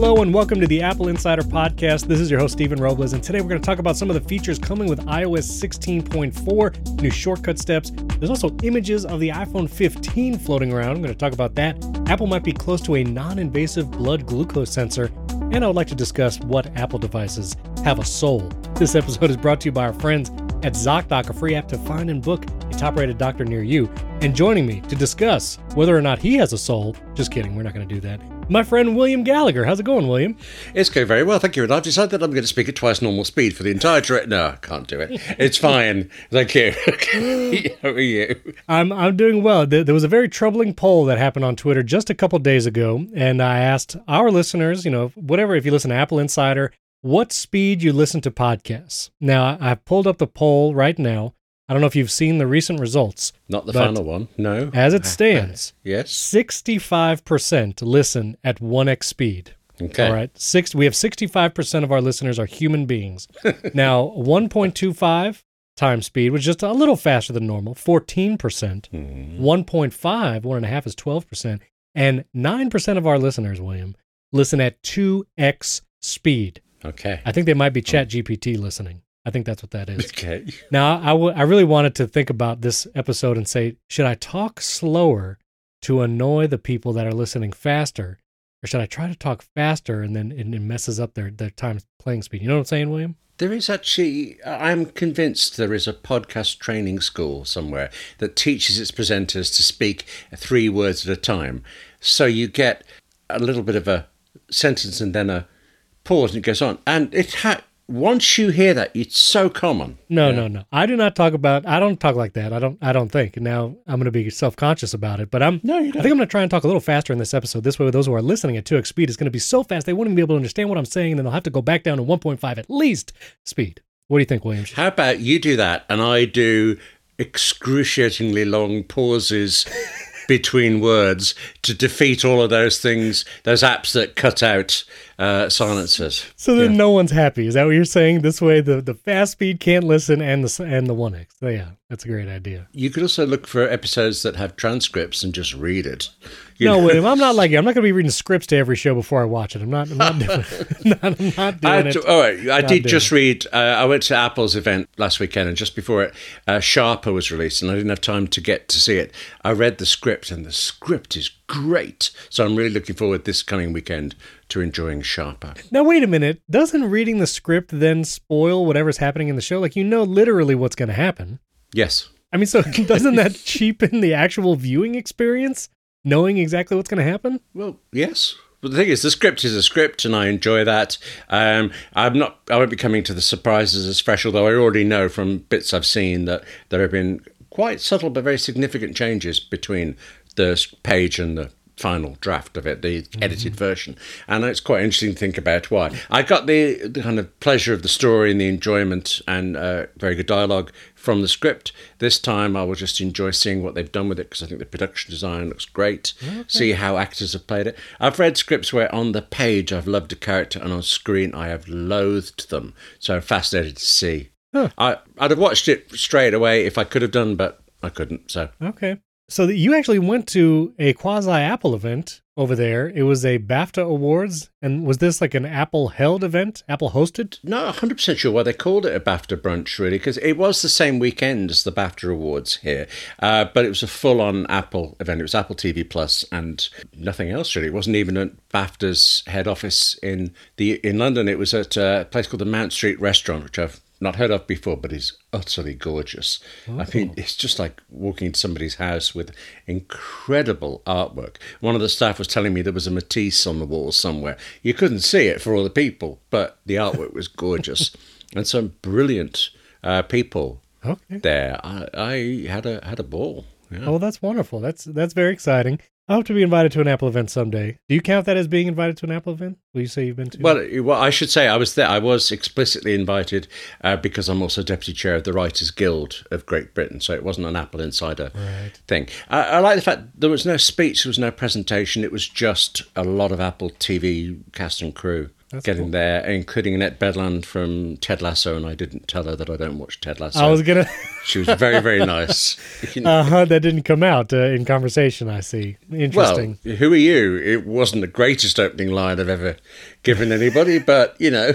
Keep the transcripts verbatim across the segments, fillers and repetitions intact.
Hello and welcome to the Apple Insider Podcast. This is your host, Stephen Robles, and today we're going to talk about some of the features coming with iOS sixteen point four, new shortcut steps. There's also images of the iPhone fifteen floating around. I'm going to talk about that. Apple might be close to a non-invasive blood glucose sensor, and I would like to discuss what Apple devices have a soul. This episode is brought to you by our friends at ZocDoc, a free app to find and book a top-rated doctor near you. And joining me to discuss whether or not he has a soul, just kidding, we're not going to do that, my friend William Gallagher. How's it going, William? It's going very well, thank you. And I've decided that I'm going to speak at twice normal speed for the entire trip. No, I can't do it. It's fine. Thank you. How are you? I'm I'm doing well. There was a very troubling poll that happened on Twitter just a couple days ago, and I asked our listeners, you know, whatever, if you listen to Apple Insider, what speed you listen to podcasts. Now, I've pulled up the poll right now. I don't know if you've seen the recent results. Not the final one, no. As it stands, yes, sixty-five percent listen at one x speed. Okay. All right. Six, we have sixty-five percent of our listeners are human beings. Now, one point two five times speed was just a little faster than normal, fourteen percent. Mm. one point five, one and a half is twelve percent. And nine percent of our listeners, William, listen at two x speed. Okay. I think they might be ChatGPT listening. I think that's what that is. Okay. Now, I, w- I really wanted to think about this episode and say, should I talk slower to annoy the people that are listening faster, or should I try to talk faster and then it messes up their, their time playing speed? You know what I'm saying, William? There is actually, I'm convinced there is a podcast training school somewhere that teaches its presenters to speak three words at a time. So you get a little bit of a sentence and then a pause and it goes on. And it ha- Once you hear that, it's so common. No, you know? no, no. I do not talk about, I don't talk like that. I don't I don't think. Now I'm going to be self-conscious about it, but I'm, no, you don't. I think I'm going to try and talk a little faster in this episode. This way, those who are listening at two x speed is going to be so fast, they won't even be able to understand what I'm saying, and then they'll have to go back down to one point five at least speed. What do you think, William? How about you do that, and I do excruciatingly long pauses between words to defeat all of those things, those apps that cut out uh, silences. So then yeah. No one's happy. Is that what you're saying? This way, the, the fast speed can't listen and the and the one x. So yeah, that's a great idea. You could also look for episodes that have transcripts and just read it. You no, know? William, I'm not like you. I'm not going to be reading scripts to every show before I watch it. I'm not, I'm not doing it. I'm not doing I, it. All right, I not did just it. read, uh, I went to Apple's event last weekend, and just before it, uh, Sharper was released, and I didn't have time to get to see it. I read the script. And the script is great. So I'm really looking forward this coming weekend to enjoying Sharper. Now, wait a minute. Doesn't reading the script then spoil whatever's happening in the show? Like, you know literally what's going to happen. Yes. I mean, so doesn't that cheapen the actual viewing experience, knowing exactly what's going to happen? Well, yes. But the thing is, the script is a script, and I enjoy that. Um, I'm not. I won't be coming to the surprises as fresh, although I already know from bits I've seen that there have been quite subtle but very significant changes between the page and the final draft of it, the edited mm-hmm. version. And it's quite interesting to think about why. I got the, the kind of pleasure of the story and the enjoyment and uh, very good dialogue from the script. This time I will just enjoy seeing what they've done with it because I think the production design looks great, okay. See how actors have played it. I've read scripts where on the page I've loved a character and on screen I have loathed them. So I'm fascinated to see. Huh. I, I'd have watched it straight away if I could have done, but I couldn't. So okay. So the, you actually went to a quasi-Apple event over there. It was a BAFTA Awards, and was this like an Apple-held event? Apple-hosted? Not one hundred percent sure why they called it a BAFTA brunch, really, because it was the same weekend as the BAFTA Awards here, uh, but it was a full-on Apple event. It was Apple T V Plus and nothing else, really. It wasn't even at BAFTA's head office in the in London. It was at a place called the Mount Street Restaurant, which I've not heard of before, but is utterly gorgeous. Oh. I mean, it's just like walking into somebody's house with incredible artwork. One of the staff was telling me there was a Matisse on the wall somewhere. You couldn't see it for all the people, but the artwork was gorgeous. And some brilliant uh, people okay. there. I, I had a had a ball. Yeah. Oh, that's wonderful. That's that's very exciting. I hope to be invited to an Apple event someday. Do you count that as being invited to an Apple event? Will you say you've been to? Well, well I should say I was there. I was explicitly invited uh, because I'm also deputy chair of the Writers Guild of Great Britain, so it wasn't an Apple Insider right. thing. I, I like the fact there was no speech, there was no presentation. It was just a lot of Apple T V cast and crew. That's get cool. in there, including Annette Bedland from Ted Lasso, and I didn't tell her that I don't watch Ted Lasso. I was gonna. She was very, very nice. uh-huh, that didn't come out uh, in conversation, I see. Interesting. Well, who are you? It wasn't the greatest opening line I've ever given anybody, but, you know.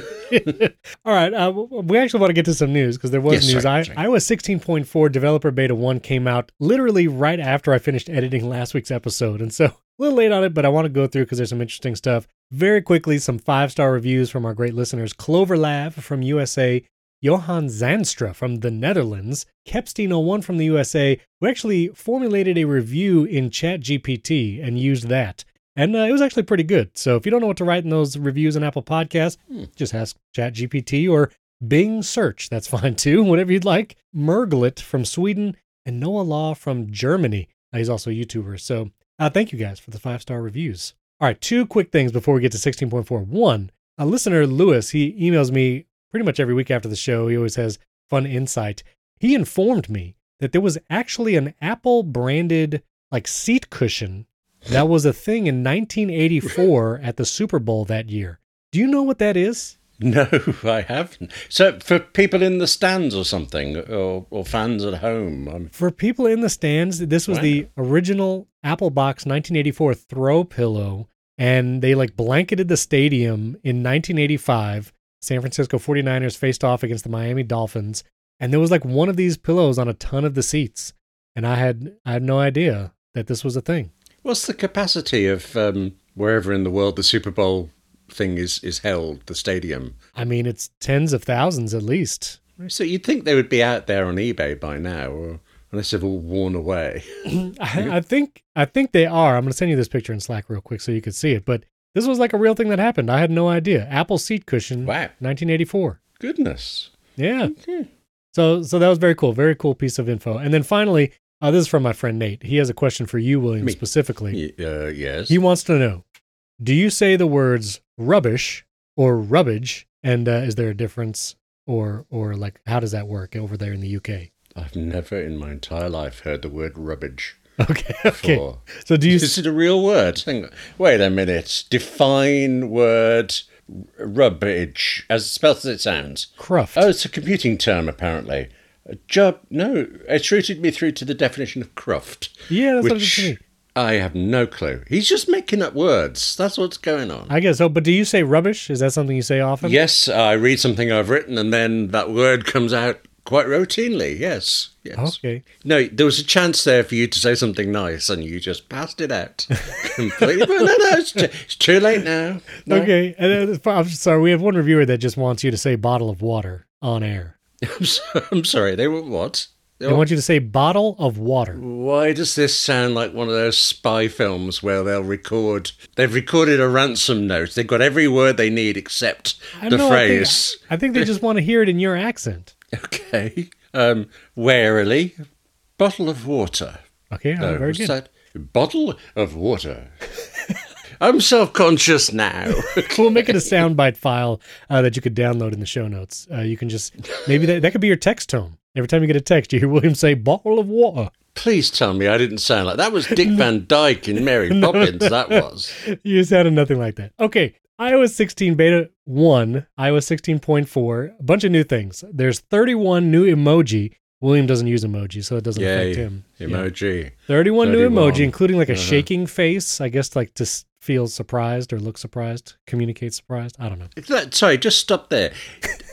All right, uh, we actually want to get to some news, because there was yes, news. Sorry, sorry. I- iOS sixteen point four Developer Beta one came out literally right after I finished editing last week's episode, and so... a little late on it, but I want to go through because there's some interesting stuff. Very quickly, some five-star reviews from our great listeners. Clover Lab from U S A, Johan Zanstra from the Netherlands, Kepstein oh one from the U S A, who actually formulated a review in ChatGPT and used that. And uh, it was actually pretty good. So if you don't know what to write in those reviews in Apple Podcasts, just ask ChatGPT or Bing search. That's fine too, whatever you'd like. Merglet from Sweden and Noah Law from Germany. Uh, he's also a YouTuber, so... Uh, thank you guys for the five-star reviews. All right, two quick things before we get to sixteen point four. One, a listener, Lewis, he emails me pretty much every week after the show. He always has fun insight. He informed me that there was actually an Apple-branded like seat cushion that was a thing in nineteen eighty-four at the Super Bowl that year. Do you know what that is? No, I haven't. So for people in the stands or something, or, or fans at home? I'm... For people in the stands, this was wow. the original Apple Box nineteen eighty-four throw pillow, and they like blanketed the stadium in nineteen eighty-five. San Francisco forty-niners faced off against the Miami Dolphins, and there was like one of these pillows on a ton of the seats, and I had I had no idea that this was a thing. What's the capacity of um, wherever in the world the Super Bowl thing is is held, the stadium? I mean, it's tens of thousands at least. So you'd think they would be out there on eBay by now, or unless they've all worn away. I, I think I think they are. I'm going to send you this picture in Slack real quick so you could see it. But this was like a real thing that happened. I had no idea. Apple seat cushion, wow. nineteen eighty-four. Goodness. Yeah. Mm-hmm. So so that was very cool. Very cool piece of info. And then finally, uh, this is from my friend Nate. He has a question for you, William, Me. specifically. Y- uh, yes. He wants to know, do you say the words rubbish or rubbage? And uh, is there a difference, or or like how does that work over there in the U K? I've never in my entire life heard the word rubbish. Okay. Okay. Before. So do you? Is it a real word? Hang on. Wait a minute. Define word rubbage as spelled as it sounds. Cruft. Oh, it's a computing term apparently. A job? No, it's rooted me through to the definition of cruft. Yeah, that's which... what it's to me. I have no clue. He's just making up words. That's what's going on. I guess so. But do you say rubbish? Is that something you say often? Yes, I read something I've written, and then that word comes out quite routinely. Yes. Yes. Okay. No, there was a chance there for you to say something nice, and you just passed it out completely. But no, no, it's too, it's too late now. No. Okay. And then, I'm sorry. We have one reviewer that just wants you to say bottle of water on air. I'm, so, I'm sorry. They were what? They want you to say bottle of water. Why does this sound like one of those spy films where they'll record, they've recorded a ransom note. They've got every word they need except I the know, phrase. I think, I think they just want to hear it in your accent. Okay. Um, warily, bottle of water. Okay, oh, no, very good. That? Bottle of water. I'm self-conscious now. Okay. We'll make it a soundbite file uh, that you could download in the show notes. Uh, you can just, maybe that, that could be your text tone. Every time you get a text, you hear William say, bottle of water. Please tell me I didn't sound like that. That was Dick Van Dyke in Mary no, Poppins, no. that was. You sounded nothing like that. Okay, iOS sixteen Beta one, iOS sixteen point four, a bunch of new things. There's thirty-one new emoji. William doesn't use emoji, so it doesn't Yay. affect him. Emoji. Yeah. thirty-one, thirty-one new emoji, including like a uh-huh. shaking face, I guess like to feel surprised or look surprised, communicate surprised. I don't know. That, sorry, just stop there.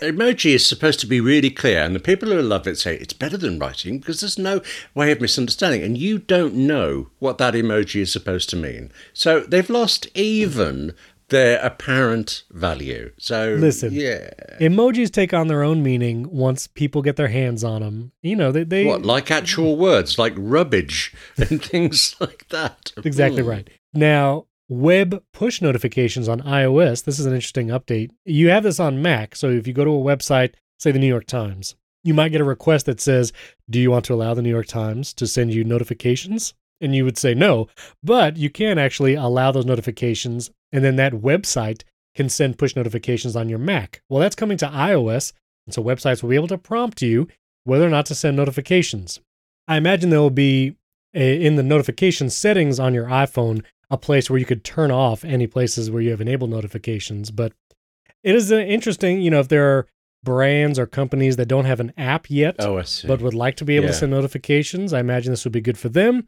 Emoji is supposed to be really clear, and the people who love it say it's better than writing because there's no way of misunderstanding, and you don't know what that emoji is supposed to mean. So they've lost even their apparent value. So listen, yeah, emojis take on their own meaning once people get their hands on them. You know, they, they what like actual words like rubbish and things like that. Exactly mm. right. Now, web push notifications on iOS. This is an interesting update. You have this on Mac, so if you go to a website, say the New York Times, you might get a request that says, "Do you want to allow the New York Times to send you notifications?" And you would say no, but you can actually allow those notifications, and then that website can send push notifications on your Mac. Well, that's coming to iOS, and so websites will be able to prompt you whether or not to send notifications. I imagine there will be, a, in the notification settings on your iPhone, a place where you could turn off any places where you have enabled notifications, but it is interesting, you know, if there are brands or companies that don't have an app yet, oh, I see. but would like to be able yeah. to send notifications, I imagine this would be good for them.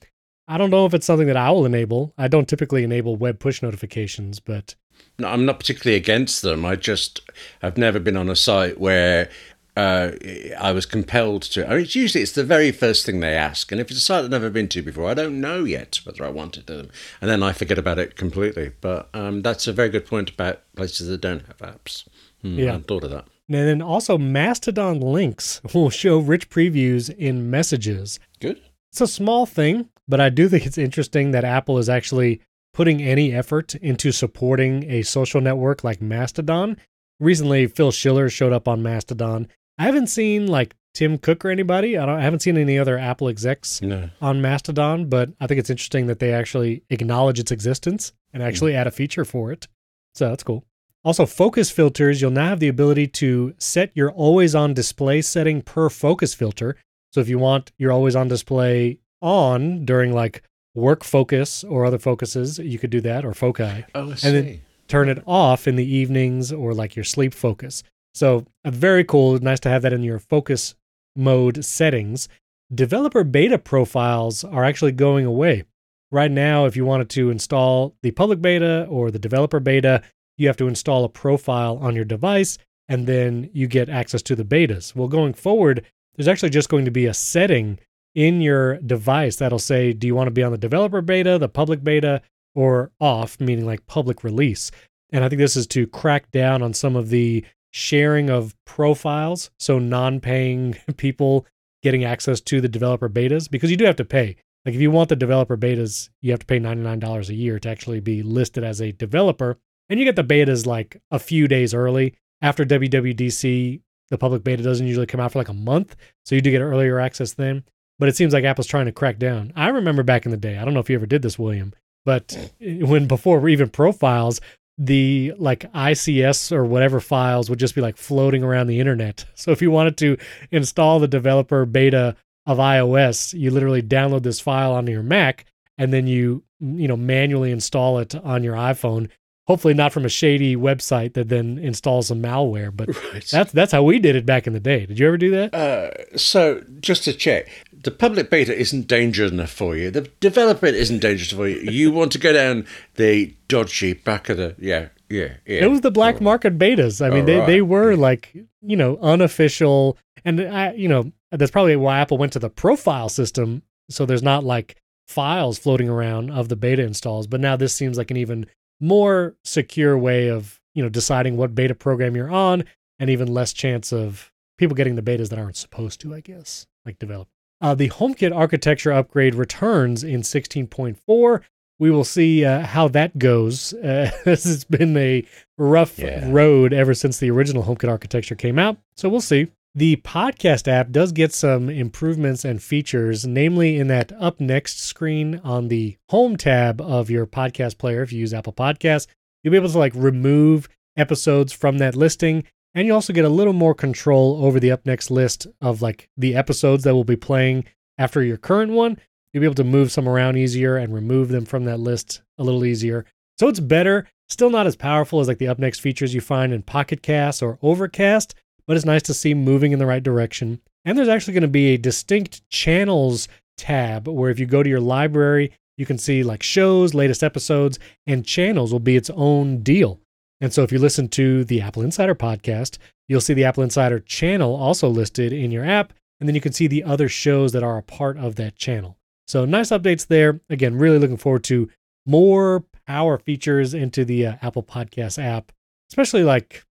I don't know if it's something that I will enable. I don't typically enable web push notifications, but... No, I'm not particularly against them. I just, I've never been on a site where uh, I was compelled to. I mean, it's usually, it's the very first thing they ask. And if it's a site I've never been to before, I don't know yet whether I wanted them. And then I forget about it completely. But um, that's a very good point about places that don't have apps. Hmm, yeah. I hadn't thought of that. And then also Mastodon links will show rich previews in messages. Good. It's a small thing, but I do think it's interesting that Apple is actually putting any effort into supporting a social network like Mastodon. Recently, Phil Schiller showed up on Mastodon. I haven't seen like Tim Cook or anybody. I, don't, I haven't seen any other Apple execs no. on Mastodon, but I think it's interesting that they actually acknowledge its existence and actually mm. add a feature for it. So that's cool. Also, focus filters, you'll now have the ability to set your always-on display setting per focus filter. So if you want your always-on display on during like work focus or other focuses, you could do that, or foci. Oh, and then turn it off in the evenings or like your sleep focus. So uh, very cool. Nice to have that in your focus mode settings. Developer beta profiles are actually going away. Right now, if you wanted to install the public beta or the developer beta, you have to install a profile on your device, and then you get access to the betas. Well, going forward, there's actually just going to be a setting in your device that'll say, do you want to be on the developer beta, the public beta, or off, meaning like public release. And I think this is to crack down on some of the sharing of profiles, so non-paying people getting access to the developer betas, because you do have to pay. Like if you want the developer betas, you have to pay ninety-nine dollars a year to actually be listed as a developer. And you get the betas like a few days early. After W W D C, the public beta doesn't usually come out for like a month. So you do get earlier access then. But it seems like Apple's trying to crack down. I remember back in the day, I don't know if you ever did this, William, but when before even profiles, the like I C S or whatever files would just be like floating around the internet. So if you wanted to install the developer beta of iOS, you literally download this file onto your Mac and then you, you know, manually install it on your iPhone. Hopefully not from a shady website that then installs some malware, but right. that's that's how we did it back in the day. Did you ever do that? Uh, so just to check, the public beta isn't dangerous enough for you. The developer isn't dangerous for you. You want to go down the dodgy back of the, yeah, yeah, yeah. It was the black right. market betas. I mean, they, right. they were like, you know, unofficial. And, I, you know, that's probably why Apple went to the profile system. So there's not like files floating around of the beta installs. But now this seems like an even more secure way of, you know, deciding what beta program you're on, and even less chance of people getting the betas that aren't supposed to, I guess, like develop. Uh, the HomeKit architecture upgrade returns in sixteen point four. We will see uh, how that goes. Uh, this has been a rough yeah. road ever since the original HomeKit architecture came out. So we'll see. The podcast app does get some improvements and features, namely in that up next screen on the home tab of your podcast player. If you use Apple Podcasts, you'll be able to like remove episodes from that listing. And you also get a little more control over the up next list of like the episodes that will be playing after your current one. You'll be able to move some around easier and remove them from that list a little easier. So it's better, still not as powerful as like the up next features you find in Pocket Cast or Overcast, but it's nice to see moving in the right direction. And there's actually going to be a distinct Channels tab where if you go to your library, you can see like shows, latest episodes, and Channels will be its own deal. And so if you listen to the Apple Insider podcast, you'll see the Apple Insider channel also listed in your app, and then you can see the other shows that are a part of that channel. So nice updates there. Again, really looking forward to more power features into the uh, Apple Podcasts app, especially like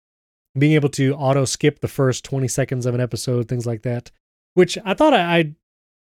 being able to auto skip the first twenty seconds of an episode, things like that, which I thought I, I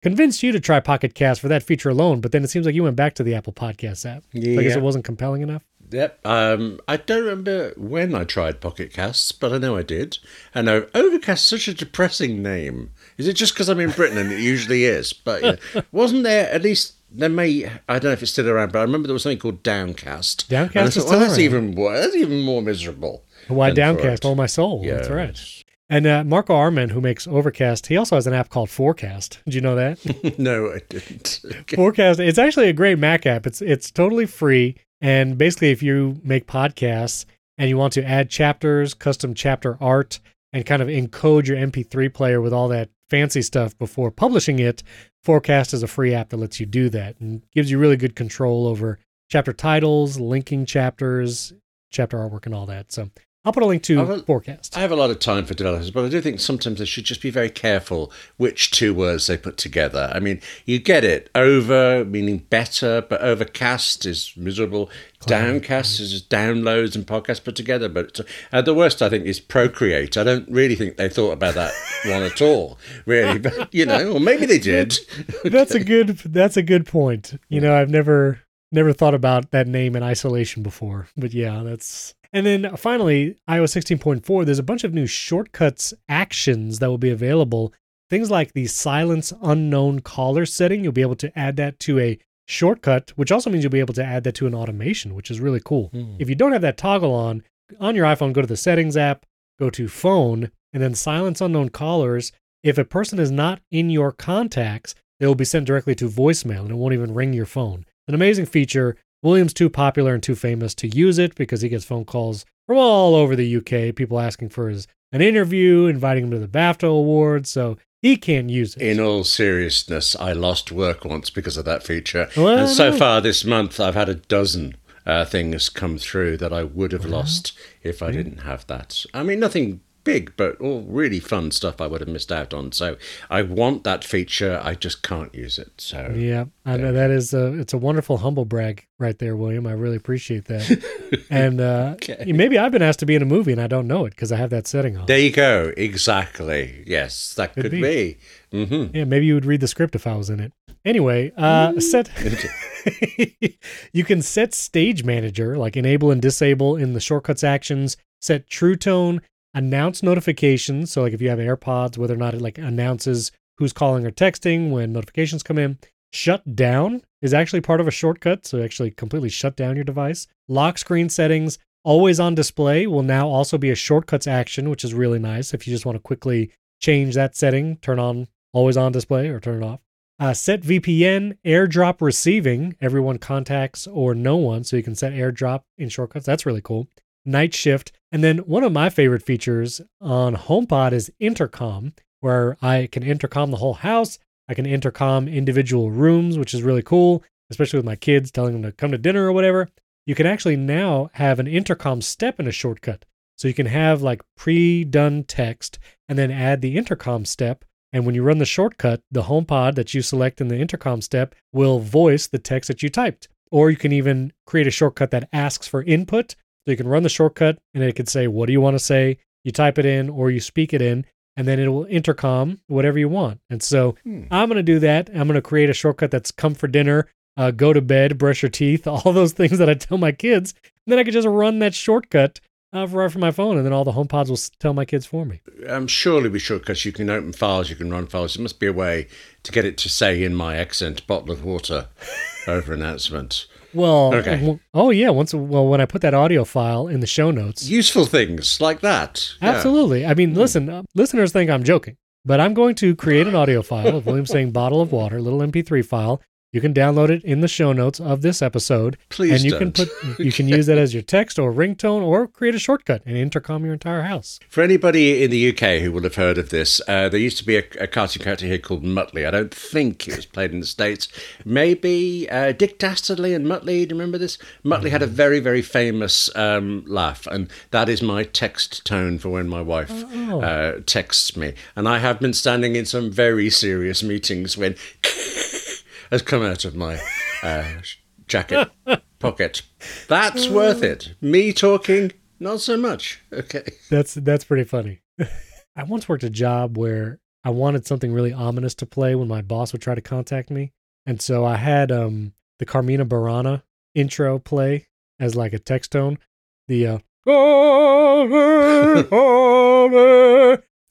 convinced you to try Pocket Cast for that feature alone, but then it seems like you went back to the Apple Podcasts app. Yeah. I guess it wasn't compelling enough. Yep. Um, I don't remember when I tried Pocket Casts, but I know I did. I know Overcast is such a depressing name. Is it just because I'm in Britain and it usually is? But yeah. Wasn't there at least, there may, I don't know if it's still around, but I remember there was something called Downcast. Downcast and I thought, is still well, that's around. Even more, that's even more miserable. Why Downcast? All my soul. Yeah. That's right. And uh, Marco Arment, who makes Overcast, he also has an app called Forecast. Did you know that? No, I didn't. Okay. Forecast, it's actually a great Mac app. It's it's totally free. And basically, if you make podcasts and you want to add chapters, custom chapter art, and kind of encode your M P three player with all that fancy stuff before publishing it, Forecast is a free app that lets you do that and gives you really good control over chapter titles, linking chapters, chapter artwork, and all that. So I'll put a link to I Forecast. I have a lot of time for developers, but I do think sometimes they should just be very careful which two words they put together. I mean, you get it. Over, meaning better, but overcast is miserable. Downcast is just downloads and podcasts put together. But uh, the worst, I think, is Procreate. I don't really think they thought about that one at all, really. But, you know, or maybe they did. Okay. That's a good. That's a good point. You know, I've never never thought about that name in isolation before. But yeah, that's. And then finally, i O S sixteen point four. There's a bunch of new shortcuts actions that will be available. Things like the silence unknown caller setting. You'll be able to add that to a shortcut, which also means you'll be able to add that to an automation, which is really cool. Mm. If you don't have that toggle on, on your iPhone, go to the settings app, go to phone, and then silence unknown callers. If a person is not in your contacts, they will be sent directly to voicemail and it won't even ring your phone. An amazing feature. William's too popular and too famous to use it because he gets phone calls from all over the U K, people asking for his an interview, inviting him to the BAFTA Awards. So he can use it. In all seriousness, I lost work once because of that feature. Well, and so no. far this month, I've had a dozen uh, things come through that I would have well, lost if I yeah. didn't have that. I mean, nothing big, but all really fun stuff I would have missed out on. So I want that feature. I just can't use it. So yeah, I know that is a, it's a wonderful humble brag right there, William. I really appreciate that. And uh, okay. maybe I've been asked to be in a movie and I don't know it because I have that setting on. There you go. Exactly. Yes, that could, could be. be. Mm-hmm. Yeah, maybe you would read the script if I was in it. Anyway, uh, set. You can set stage manager, like enable and disable in the shortcuts actions, set true tone, announce notifications. So like if you have AirPods, whether or not it like announces who's calling or texting when notifications come in. Shut down is actually part of a shortcut. So actually completely shut down your device. Lock screen settings, always on display will now also be a shortcuts action, which is really nice. If you just want to quickly change that setting, turn on always on display or turn it off. Uh, set V P N, AirDrop receiving, everyone contacts or no one. So you can set AirDrop in shortcuts. That's really cool. Night shift. And then one of my favorite features on HomePod is intercom, where I can intercom the whole house. I can intercom individual rooms, which is really cool, especially with my kids telling them to come to dinner or whatever. You can actually now have an intercom step in a shortcut. So you can have like pre-done text and then add the intercom step. And when you run the shortcut, the HomePod that you select in the intercom step will voice the text that you typed. Or you can even create a shortcut that asks for input. So you can run the shortcut and it can say, what do you want to say? You type it in or you speak it in, and then it will intercom whatever you want. And so hmm. I'm going to do that. I'm going to create a shortcut that's come for dinner, uh, go to bed, brush your teeth, all those things that I tell my kids. And then I can just run that shortcut uh, right from my phone, and then all the HomePods will tell my kids for me. Um, surely with shortcuts, you can open files, you can run files. There must be a way to get it to say, in my accent, bottle of water over announcement. Well, okay. oh yeah. Once, well, when I put that audio file in the show notes, useful things like that. Yeah. Absolutely. I mean, listen, uh, listeners think I'm joking, but I'm going to create an audio file of William saying "bottle of water," little M P three file. You can download it in the show notes of this episode. Please, and you don't. can put you can use that as your text or ringtone, or create a shortcut and intercom your entire house. For anybody in the U K who will have heard of this, uh, there used to be a, a cartoon character here called Muttley. I don't think it was played in the States. Maybe uh, Dick Dastardly and Muttley. Do you remember this? Muttley mm-hmm. had a very very famous um, laugh, and that is my text tone for when my wife oh. uh, texts me. And I have been standing in some very serious meetings when. has come out of my uh, jacket pocket. That's worth it. Me talking, not so much. Okay. That's that's pretty funny. I once worked a job where I wanted something really ominous to play when my boss would try to contact me. And so I had um, the Carmina Burana intro play as like a text tone. The, uh,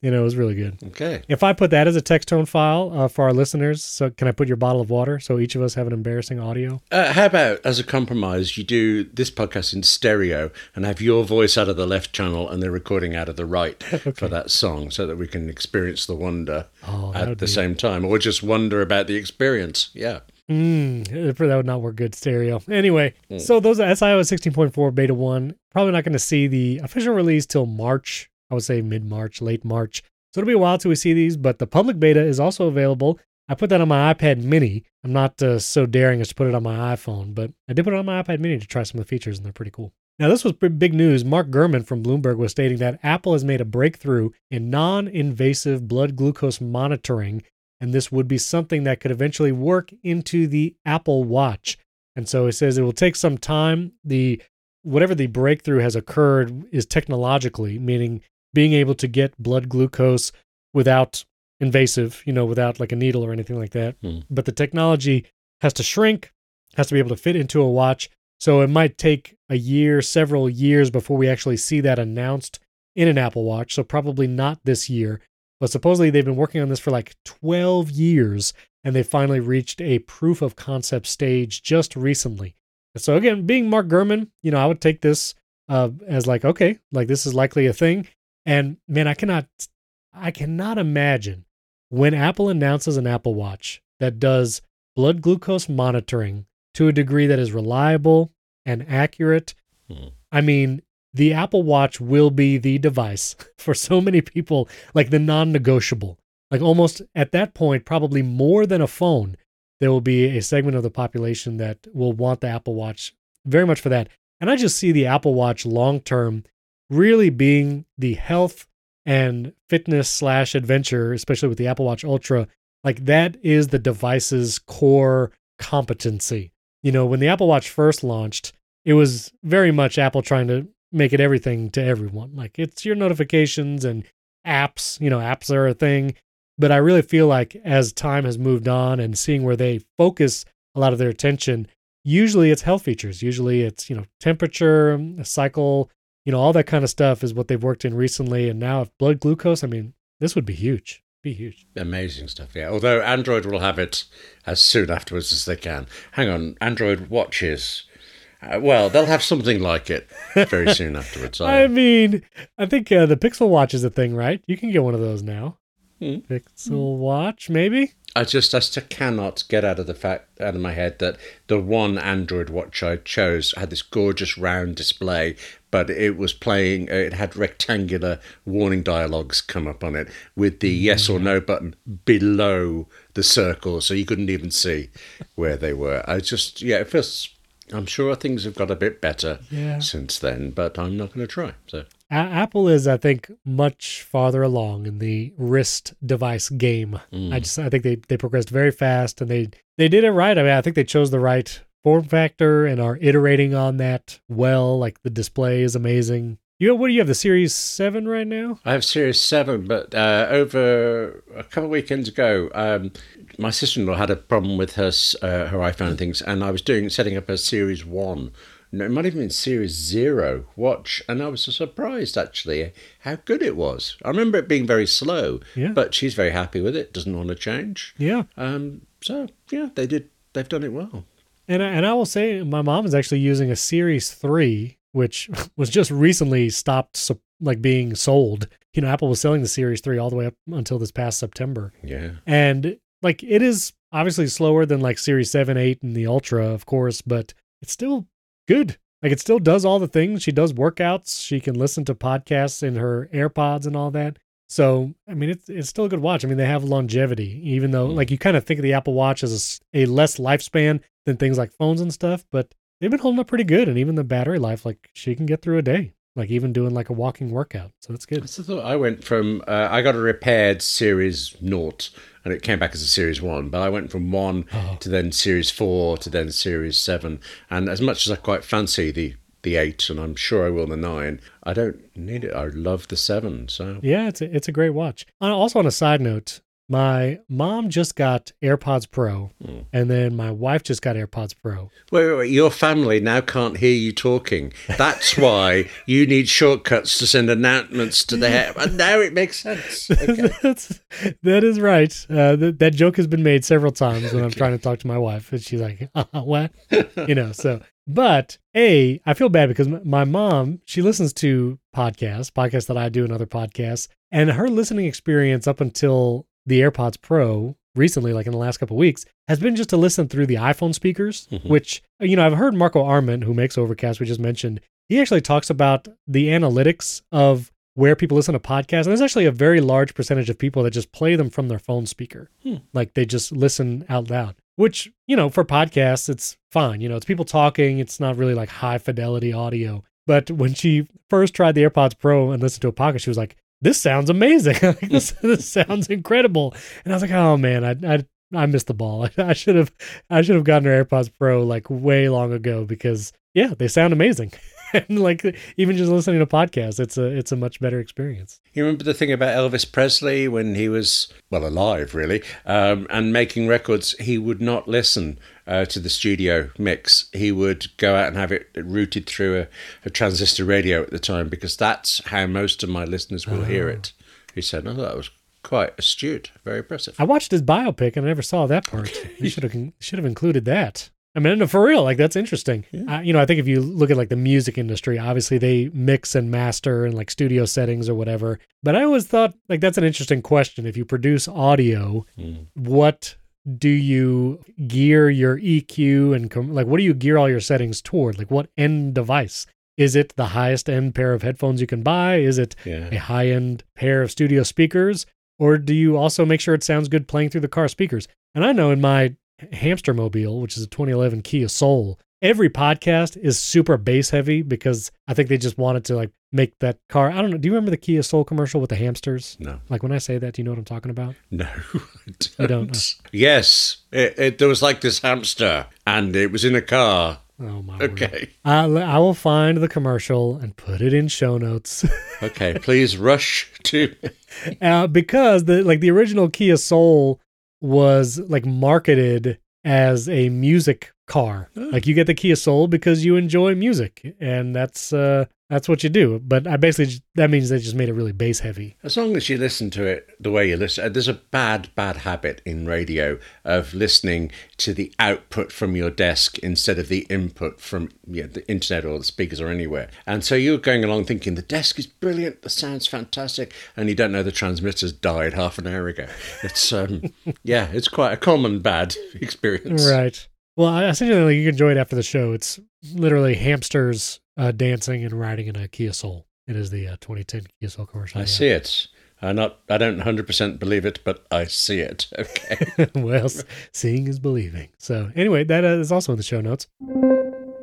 you know, it was really good. Okay. If I put that as a text tone file uh, for our listeners, so can I put your bottle of water so each of us have an embarrassing audio? Uh, how about, as a compromise, you do this podcast in stereo and have your voice out of the left channel and the recording out of the right okay. for that song so that we can experience the wonder oh, at the same time, or just wonder about the experience. Yeah. Mm, that would not work good stereo. Anyway, mm. so those that's iOS sixteen point four beta one. Probably not going to see the official release till March. I would say mid-March, late March. So it'll be a while till we see these, but the public beta is also available. I put that on my iPad mini. I'm not uh, so daring as to put it on my iPhone, but I did put it on my iPad mini to try some of the features, and they're pretty cool. Now, this was big news. Mark Gurman from Bloomberg was stating that Apple has made a breakthrough in non-invasive blood glucose monitoring, and this would be something that could eventually work into the Apple Watch. And so it says it will take some time. The whatever the breakthrough has occurred is technologically, meaning being able to get blood glucose without invasive, you know, without like a needle or anything like that. Mm. But the technology has to shrink, has to be able to fit into a watch. So it might take a year, several years before we actually see that announced in an Apple Watch. So probably not this year. But supposedly they've been working on this for like twelve years, and they finally reached a proof of concept stage just recently. And so again, being Mark Gurman, you know, I would take this uh, as like, okay, like this is likely a thing. And man, I cannot, I cannot imagine when Apple announces an Apple Watch that does blood glucose monitoring to a degree that is reliable and accurate. Hmm. I mean, the Apple Watch will be the device for so many people, like the non-negotiable. Like almost at that point, probably more than a phone, there will be a segment of the population that will want the Apple Watch very much for that. And I just see the Apple Watch long-term really being the health and fitness slash adventure, especially with the Apple Watch Ultra. Like that is the device's core competency. You know, when the Apple Watch first launched, it was very much Apple trying to make it everything to everyone. Like it's your notifications and apps, you know, apps are a thing. But I really feel like as time has moved on and seeing where they focus a lot of their attention, usually it's health features. Usually it's, you know, temperature, cycle, you know, all that kind of stuff is what they've worked in recently. And now if blood glucose, I mean, this would be huge. Be huge. Amazing stuff, yeah. Although Android will have it as soon afterwards as they can. Hang on, Android watches. Uh, well, they'll have something like it very soon afterwards. I, I mean, I think uh, the Pixel Watch is a thing, right? You can get one of those now. Hmm. Pixel Watch, maybe? I just, I just cannot get out of the fact, out of my head that the one Android watch I chose had this gorgeous round display, but it was playing, it had rectangular warning dialogues come up on it with the yes or no button below the circle, so you couldn't even see where they were. I just, yeah, it feels... I'm sure things have got a bit better yeah. since then, but I'm not going to try. So a- Apple is, I think, much farther along in the wrist device game. Mm. I just, I think they, they progressed very fast, and they, they did it right. I mean, I think they chose the right form factor and are iterating on that well. Like the display is amazing. You have, what do you have, the Series seven right now? I have Series seven, but uh, over a couple of weekends ago, um, my sister-in-law had a problem with her uh, her iPhone and things, and I was doing setting up a Series one. No, it might have been Series zero watch, and I was surprised, actually, how good it was. I remember it being very slow, yeah. but she's very happy with it, doesn't want to change. Yeah. Um. So, yeah, they did, they've done it well. And I, and I will say my mom is actually using a Series three, which was just recently stopped like being sold. You know, Apple was selling the Series three all the way up until this past September. Yeah. And like, it is obviously slower than like Series seven, eight and the Ultra, of course, but it's still good. Like it still does all the things. She does workouts. She can listen to podcasts in her AirPods and all that. So, I mean, it's, it's still a good watch. I mean, they have longevity, even though mm. like you kind of think of the Apple Watch as a, a less lifespan than things like phones and stuff, but they've been holding up pretty good. And even the battery life, like she can get through a day, like even doing like a walking workout. So that's good. That's the thought. I went from, uh, I got a repaired Series naught and it came back as a Series one, but I went from one oh. to then Series four to then Series seven. And as much as I quite fancy the, the eight, and I'm sure I will the nine, I don't need it. I love the seven. So yeah, it's a, it's a great watch. Also on a side note, my mom just got AirPods Pro, mm. and then my wife just got AirPods Pro. Wait, wait, wait, your family now can't hear you talking. That's why you need shortcuts to send announcements to the head. And now it makes sense. Okay. That's, that is right. Uh, th- that joke has been made several times when I'm trying to talk to my wife, and she's like, uh, what? You know, so... But A, I feel bad because my mom, she listens to podcasts, podcasts that I do and other podcasts, and her listening experience up until the AirPods Pro recently, like in the last couple of weeks, has been just to listen through the iPhone speakers, mm-hmm. which, you know, I've heard Marco Arment, who makes Overcast, we just mentioned, he actually talks about the analytics of where people listen to podcasts. And there's actually a very large percentage of people that just play them from their phone speaker. Hmm. Like they just listen out loud, which, you know, for podcasts, it's fine. You know, it's people talking. It's not really like high fidelity audio. But when she first tried the AirPods Pro and listened to a Pocket, she was like, this sounds amazing. like, this, this sounds incredible. And I was like, oh man, I, I, I missed the ball. I should have, I should have gotten her AirPods Pro like way long ago because yeah, they sound amazing. And like even just listening to podcasts, it's a, it's a much better experience. You remember the thing about Elvis Presley when he was, well, alive really, um, and making records, he would not listen uh, to the studio mix. He would go out and have it routed through a, a transistor radio at the time, because that's how most of my listeners will oh. hear it. He said, oh, that was quite astute, very impressive. I watched his biopic and I never saw that part. You should have, should have included that. I mean, no, for real, like that's interesting. Yeah. I, you know, I think if you look at like the music industry, obviously they mix and master in like studio settings or whatever. But I always thought like that's an interesting question. If you produce audio, mm. what do you gear your E Q and com- like what do you gear all your settings toward? Like what end device? Is it the highest end pair of headphones you can buy? Is it yeah. a high end pair of studio speakers? Or do you also make sure it sounds good playing through the car speakers? And I know in my Hamster Mobile, which is a twenty eleven Kia Soul, every podcast is super bass heavy because I think they just wanted to like make that car. I don't know. Do you remember the Kia Soul commercial with the hamsters? No. Like when I say that, do you know what I'm talking about? No, I don't. You don't? Oh. Yes. It, it, there was like this hamster and it was in a car. Oh my God. Okay. I, I will find the commercial and put it in show notes. Okay. Please rush to. uh, because the like the original Kia Soul was like marketed as a music car. Oh. Like you get the Kia Soul because you enjoy music and that's uh that's what you do. But I basically, that means they just made it really bass heavy. As long as you listen to it the way you listen, there's a bad, bad habit in radio of listening to the output from your desk instead of the input from you know, the internet or the speakers or anywhere. And so you're going along thinking the desk is brilliant, the sound's fantastic, and you don't know the transmitter's died half an hour ago. It's, um, yeah, it's quite a common bad experience. Right. Well, I essentially, you can enjoy it after the show. It's literally hamsters Uh, dancing and riding in a Kia Soul. It is the uh, twenty ten Kia Soul commercial. I yeah. see it. I not. I don't one hundred percent believe it, but I see it. Okay. Well, seeing is believing. So anyway, that uh, is also in the show notes.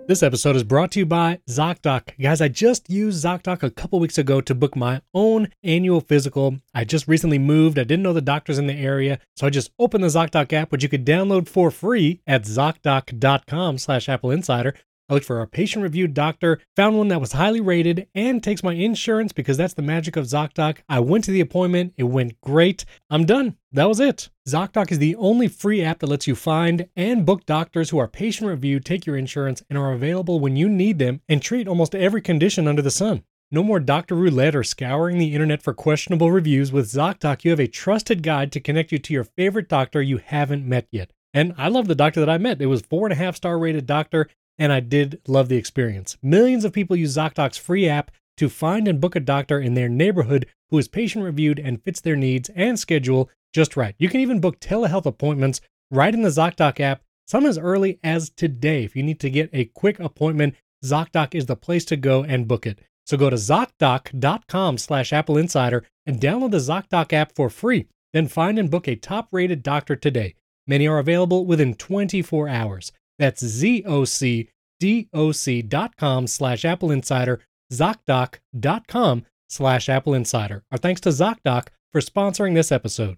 This episode is brought to you by ZocDoc. Guys, I just used ZocDoc a couple weeks ago to book my own annual physical. I just recently moved. I didn't know the doctors in the area, so I just opened the ZocDoc app, which you could download for free at ZocDoc.com slash Apple Insider. I looked for a patient-reviewed doctor, found one that was highly rated, and takes my insurance because that's the magic of ZocDoc. I went to the appointment. It went great. I'm done. That was it. ZocDoc is the only free app that lets you find and book doctors who are patient-reviewed, take your insurance, and are available when you need them and treat almost every condition under the sun. No more doctor roulette or scouring the internet for questionable reviews. With ZocDoc, you have a trusted guide to connect you to your favorite doctor you haven't met yet. And I love the doctor that I met. It was four and a half star rated doctor. And I did love the experience. Millions of people use ZocDoc's free app to find and book a doctor in their neighborhood who is patient-reviewed and fits their needs and schedule just right. You can even book telehealth appointments right in the ZocDoc app, some as early as today. If you need to get a quick appointment, ZocDoc is the place to go and book it. So go to ZocDoc.com slash Apple Insider and download the ZocDoc app for free. Then find and book a top-rated doctor today. Many are available within twenty-four hours. That's ZocDoc.com slash Apple Insider, ZocDoc.com slash Apple Insider. Our thanks to ZocDoc for sponsoring this episode.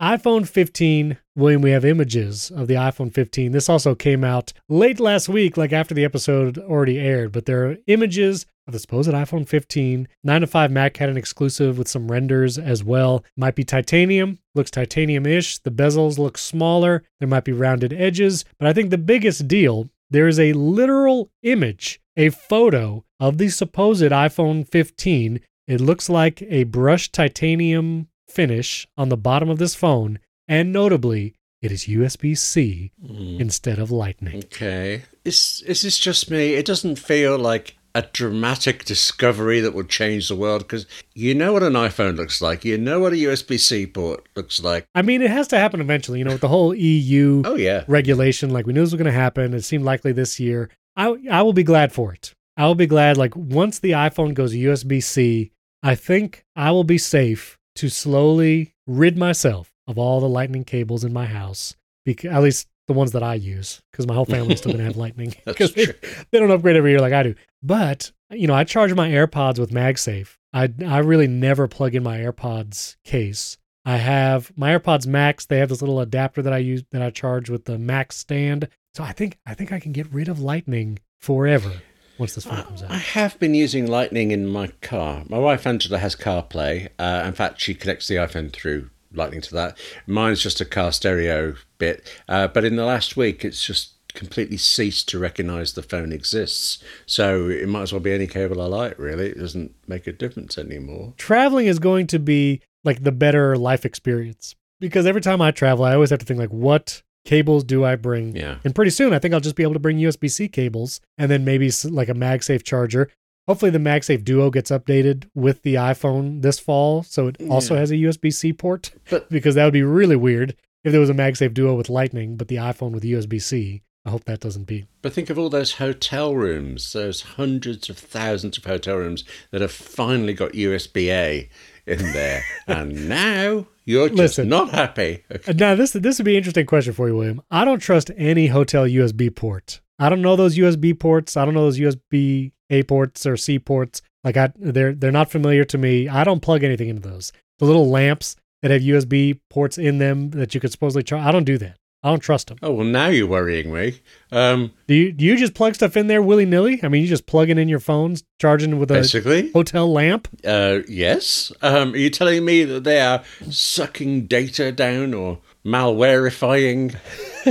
iPhone fifteen. William, we have images of the iPhone fifteen. This also came out late last week, like after the episode already aired, but there are images of the supposed iPhone fifteen. nine to five Mac had an exclusive with some renders as well. Might be titanium, looks titanium-ish. The bezels look smaller. There might be rounded edges, but I think the biggest deal, there is a literal image, a photo of the supposed iPhone fifteen. It looks like a brushed titanium finish on the bottom of this phone. And notably, it is U S B C mm. instead of Lightning. Okay. Is, is this just me? It doesn't feel like a dramatic discovery that will change the world, because you know what an iPhone looks like. You know what a U S B C port looks like. I mean, it has to happen eventually, you know, with the whole E U oh, yeah. regulation. Like, we knew this was going to happen. It seemed likely this year. I, I will be glad for it. I will be glad, like, once the iPhone goes U S B C, I think I will be safe to slowly rid myself of all the lightning cables in my house, because, at least the ones that I use, because my whole family's still going to have lightning. Because they, they don't upgrade every year like I do. But, you know, I charge my AirPods with MagSafe. I, I really never plug in my AirPods case. I have my AirPods Max. They have this little adapter that I use that I charge with the Max stand. So I think I think I can get rid of lightning forever once this phone comes out. I have been using lightning in my car. My wife Angela has CarPlay. Uh, in fact, she connects the iPhone through lightning to that. Mine's just a car stereo bit. Uh, but in the last week, it's just completely ceased to recognize the phone exists. So it might as well be any cable I like, really. It doesn't make a difference anymore. Traveling is going to be like the better life experience, because every time I travel, I always have to think, like, what cables do I bring? Yeah. And pretty soon, I think I'll just be able to bring U S B C cables, and then maybe like a MagSafe charger. Hopefully the MagSafe Duo gets updated with the iPhone this fall, so it also yeah. has a U S B C port, but, because that would be really weird if there was a MagSafe Duo with Lightning, but the iPhone with U S B C. I hope that doesn't be. But think of all those hotel rooms, those hundreds of thousands of hotel rooms that have finally got U S B A in there, and now you're just Listen, not happy. Okay. Now, this, this would be an interesting question for you, William. I don't trust any hotel U S B port. I don't know those U S B ports. I don't know those U S B A ports or C ports. Like I, they're they're not familiar to me. I don't plug anything into those. The little lamps that have U S B ports in them that you could supposedly charge. I don't do that. I don't trust them. Oh, well, now you're worrying me. Um, do you do you just plug stuff in there willy nilly? I mean, you just plugging in your phones, charging with a basically, hotel lamp. Uh, yes. Um, are you telling me that they are sucking data down or malwareifying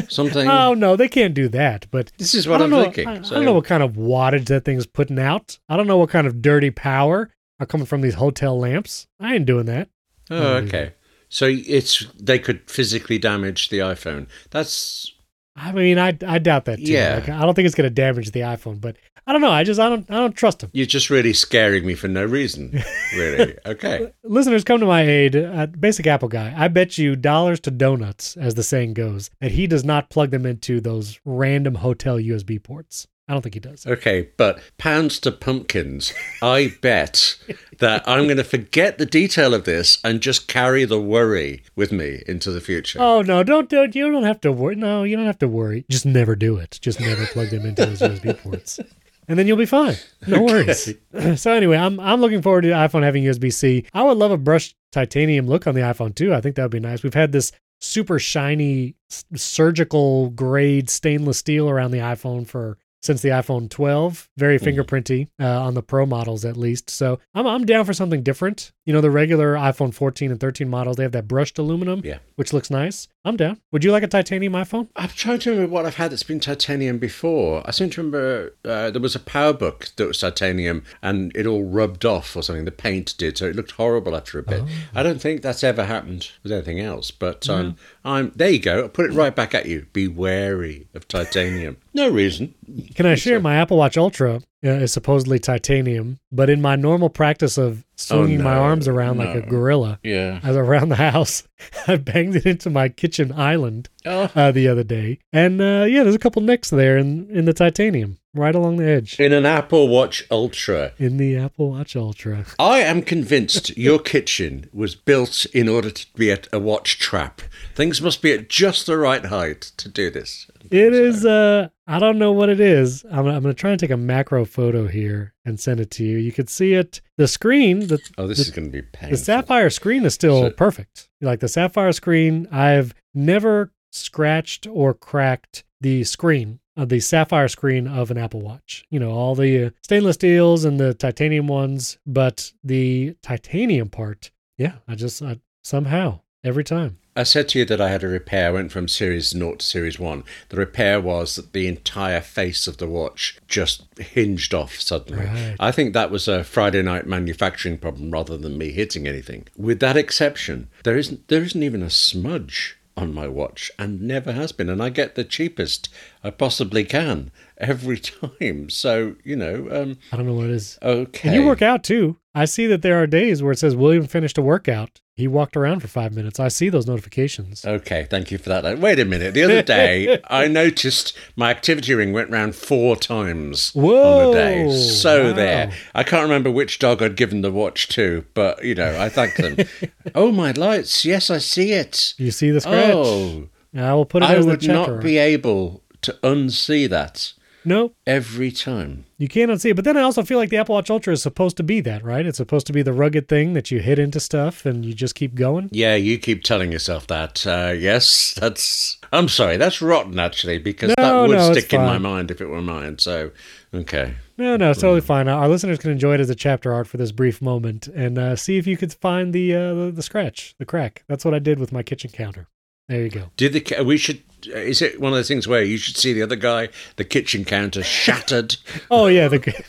something? Oh no, they can't do that. But this is what I'm know, thinking. I, so. I don't know what kind of wattage that thing's putting out. I don't know what kind of dirty power are coming from these hotel lamps. I ain't doing that. Oh, okay. So it's they could physically damage the iPhone. That's. I mean, I I doubt that too. Yeah, like, I don't think it's going to damage the iPhone, but I don't know. I just I don't I don't trust them. You're just really scaring me for no reason, really. Okay, listeners, come to my aid. Uh, basic Apple guy. I bet you dollars to donuts, as the saying goes, that he does not plug them into those random hotel U S B ports. I don't think he does. Okay, but pounds to pumpkins, I bet that I'm going to forget the detail of this and just carry the worry with me into the future. Oh, no, don't do it. You don't have to worry. No, you don't have to worry. Just never do it. Just never plug them into those U S B ports. And then you'll be fine. No worries. Okay. So anyway, I'm I'm looking forward to the iPhone having U S B C. I would love a brushed titanium look on the iPhone too. I think that would be nice. We've had this super shiny surgical grade stainless steel around the iPhone for... since the iPhone twelve, very fingerprinty uh, on the Pro models at least. So I'm I'm down for something different. You know, the regular iPhone fourteen and thirteen models, they have that brushed aluminum, yeah. which looks nice. I'm down. Would you like a titanium iPhone? I'm trying to remember what I've had that's been titanium before. I seem to remember uh, there was a PowerBook that was titanium and it all rubbed off or something. The paint did, so it looked horrible after a bit. Oh. I don't think that's ever happened with anything else. But um, no. I'm there you go. I'll put it right back at you. Be wary of titanium. No reason. Can I share my Apple Watch Ultra uh, is supposedly titanium, but in my normal practice of swinging oh, no, my arms around no. like a gorilla yeah. around the house, I banged it into my kitchen island oh. uh, the other day. And uh, yeah, there's a couple nicks there in, in the titanium, right along the edge. In an Apple Watch Ultra. In the Apple Watch Ultra. I am convinced your kitchen was built in order to be at a watch trap. Things must be at just the right height to do this. It so. is... Uh, I don't know what it is. I'm, I'm going to try and take a macro photo here and send it to you. You can see it. The screen. The, oh, this the, is going to be painful. The sapphire screen is still so, perfect. Like the sapphire screen, I've never scratched or cracked the screen, uh, the sapphire screen of an Apple Watch. You know, all the uh, stainless steels and the titanium ones, but the titanium part, yeah, I just I, somehow every time. I said to you that I had a repair. I went from Series zero to Series one. The repair was that the entire face of the watch just hinged off suddenly. Right. I think that was a Friday night manufacturing problem rather than me hitting anything. With that exception, there isn't there isn't even a smudge on my watch and never has been. And I get the cheapest I possibly can every time. So, you know. Um, I don't know what it is. Okay. And you work out too. I see that there are days where it says William finished a workout. He walked around for five minutes. I see those notifications. Okay, thank you for that. Wait a minute. The other day, I noticed my activity ring went round four times Whoa, on a day. So wow. there. I can't remember which dog I'd given the watch to, but, you know, I thank them. Oh, my lights. Yes, I see it. You see the scratch? Oh. I will put it I as the checker. I would not be able to unsee that. No. Every time. You cannot see it. But then I also feel like the Apple Watch Ultra is supposed to be that, right? It's supposed to be the rugged thing that you hit into stuff and you just keep going. Yeah, you keep telling yourself that. Uh, yes, that's... I'm sorry, that's rotten, actually, because no, that would no, stick in my mind if it were mine. So, okay. No, no, it's totally fine. Our listeners can enjoy it as a chapter art for this brief moment and uh, see if you could find the, uh, the the scratch, the crack. That's what I did with my kitchen counter. There you go. Did the we should? Is it one of those things where you should see the other guy, the kitchen counter shattered? Oh yeah, the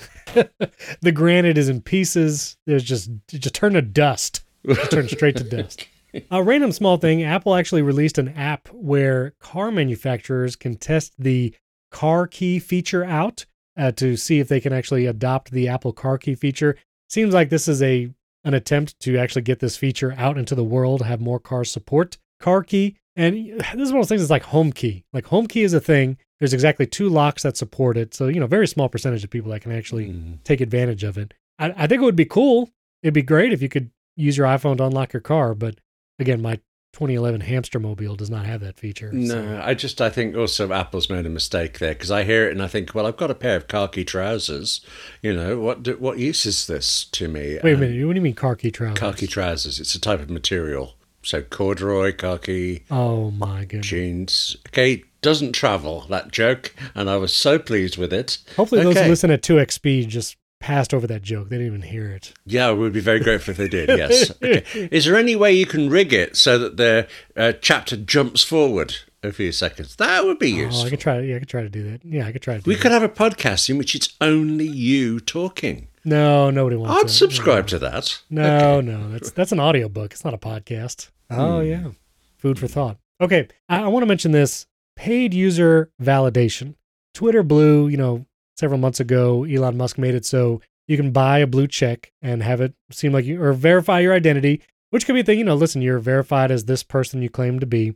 the granite is in pieces. There's just just turned to dust. Just turned straight to dust. A random small thing. Apple actually released an app where car manufacturers can test the car key feature out uh, to see if they can actually adopt the Apple car key feature. Seems like this is a an attempt to actually get this feature out into the world, have more car support car key. And this is one of those things that's like HomeKey. Like HomeKey is a thing. There's exactly two locks that support it. So, you know, very small percentage of people that can actually mm. take advantage of it. I, I think it would be cool. It'd be great if you could use your iPhone to unlock your car. But again, my twenty eleven hamster mobile does not have that feature. No, so. I just, I think also Apple's made a mistake there because I hear it and I think, well, I've got a pair of khaki trousers. You know, what do, what use is this to me? Wait a minute. Um, what do you mean khaki trousers? Khaki trousers. It's a type of material. So corduroy, khaki, oh my goodness, jeans. Okay, doesn't travel, that joke, and I was so pleased with it. Hopefully okay. Those who listen at two X speed just passed over that joke. They didn't even hear it. Yeah, we would be very grateful if they did, yes. Okay. Is there any way you can rig it so that the uh, chapter jumps forward a few seconds? That would be useful. Oh, I could try, yeah, I could try to do that. Yeah, I could try to do We that. Could have a podcast in which it's only you talking. No, nobody wants I'd that. I'd subscribe no. to that. No, okay. no, that's that's an audiobook. It's not a podcast. Oh, mm. yeah. Food for thought. Okay, I, I want to mention this. Paid user validation. Twitter Blue, you know, several months ago, Elon Musk made it so you can buy a blue check and have it seem like you, or verify your identity, which could be a thing, you know, listen, you're verified as this person you claim to be.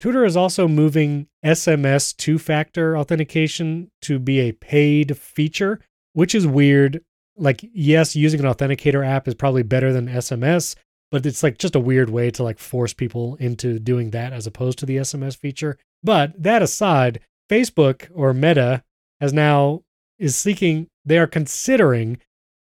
Twitter is also moving S M S two-factor authentication to be a paid feature, which is weird. Like, yes, using an authenticator app is probably better than S M S, but it's like just a weird way to like force people into doing that as opposed to the S M S feature. But that aside, Facebook or Meta has now is seeking, they are considering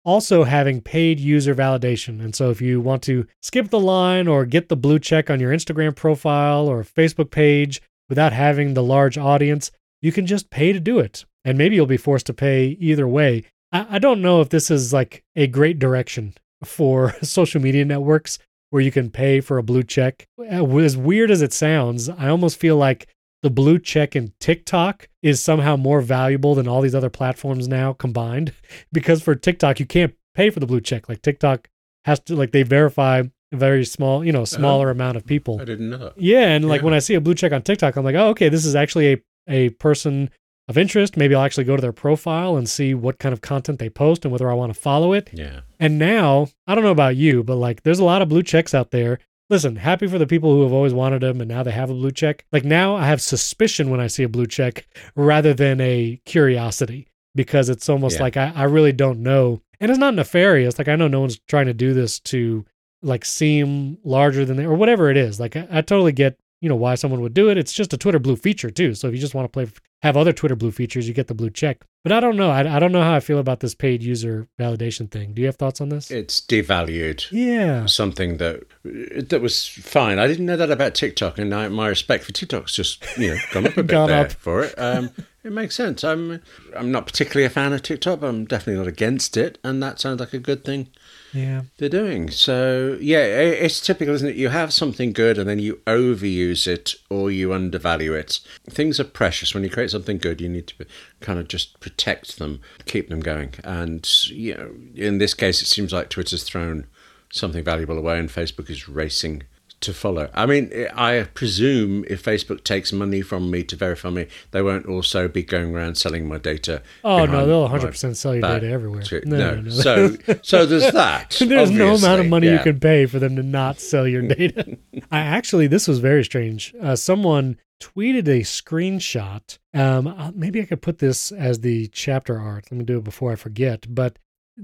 also having paid user validation. And so if you want to skip the line or get the blue check on your Instagram profile or Facebook page without having the large audience, you can just pay to do it. And maybe you'll be forced to pay either way. I don't know if this is like a great direction for social media networks where you can pay for a blue check. As weird as it sounds, I almost feel like the blue check in TikTok is somehow more valuable than all these other platforms now combined, because for TikTok, you can't pay for the blue check. Like TikTok has to, like they verify a very small, you know, smaller oh, amount of people. I didn't know that. Yeah. And like yeah. when I see a blue check on TikTok, I'm like, oh, okay, this is actually a, a person of interest. Maybe I'll actually go to their profile and see what kind of content they post and whether I want to follow it. Yeah. And now, I don't know about you, but like there's a lot of blue checks out there. Listen, happy for the people who have always wanted them and now they have a blue check. Like now I have suspicion when I see a blue check rather than a curiosity, because it's almost yeah. like I, I really don't know. And it's not nefarious. Like I know no one's trying to do this to like seem larger than they or whatever it is. Like I, I totally get, you know, why someone would do it. It's just a Twitter Blue feature too. So if you just want to play, have other Twitter Blue features, you get the blue check. But I don't know. I, I don't know how I feel about this paid user validation thing. Do you have thoughts on this? It's devalued. Yeah. Something that that was fine. I didn't know that about TikTok, and I, my respect for TikTok's just, you know, gone up a bit there up. for it. Um, it makes sense. I'm I'm not particularly a fan of TikTok, but I'm definitely not against it, and that sounds like a good thing. Yeah, they're doing. So, yeah, it's typical, isn't it? You have something good and then you overuse it or you undervalue it. Things are precious. When you create something good, you need to kind of just protect them, keep them going. And, you know, in this case, it seems like Twitter's thrown something valuable away and Facebook is racing to follow. I mean, I presume if Facebook takes money from me to verify me, they won't also be going around selling my data. Oh, no, they'll one hundred percent sell your data everywhere. To, no, no, no, no. So, so there's that. There's obviously no amount of money yeah. you can pay for them to not sell your data. I actually, this was very strange. Uh, someone tweeted a screenshot. Um, maybe I could put this as the chapter art. Let me do it before I forget. But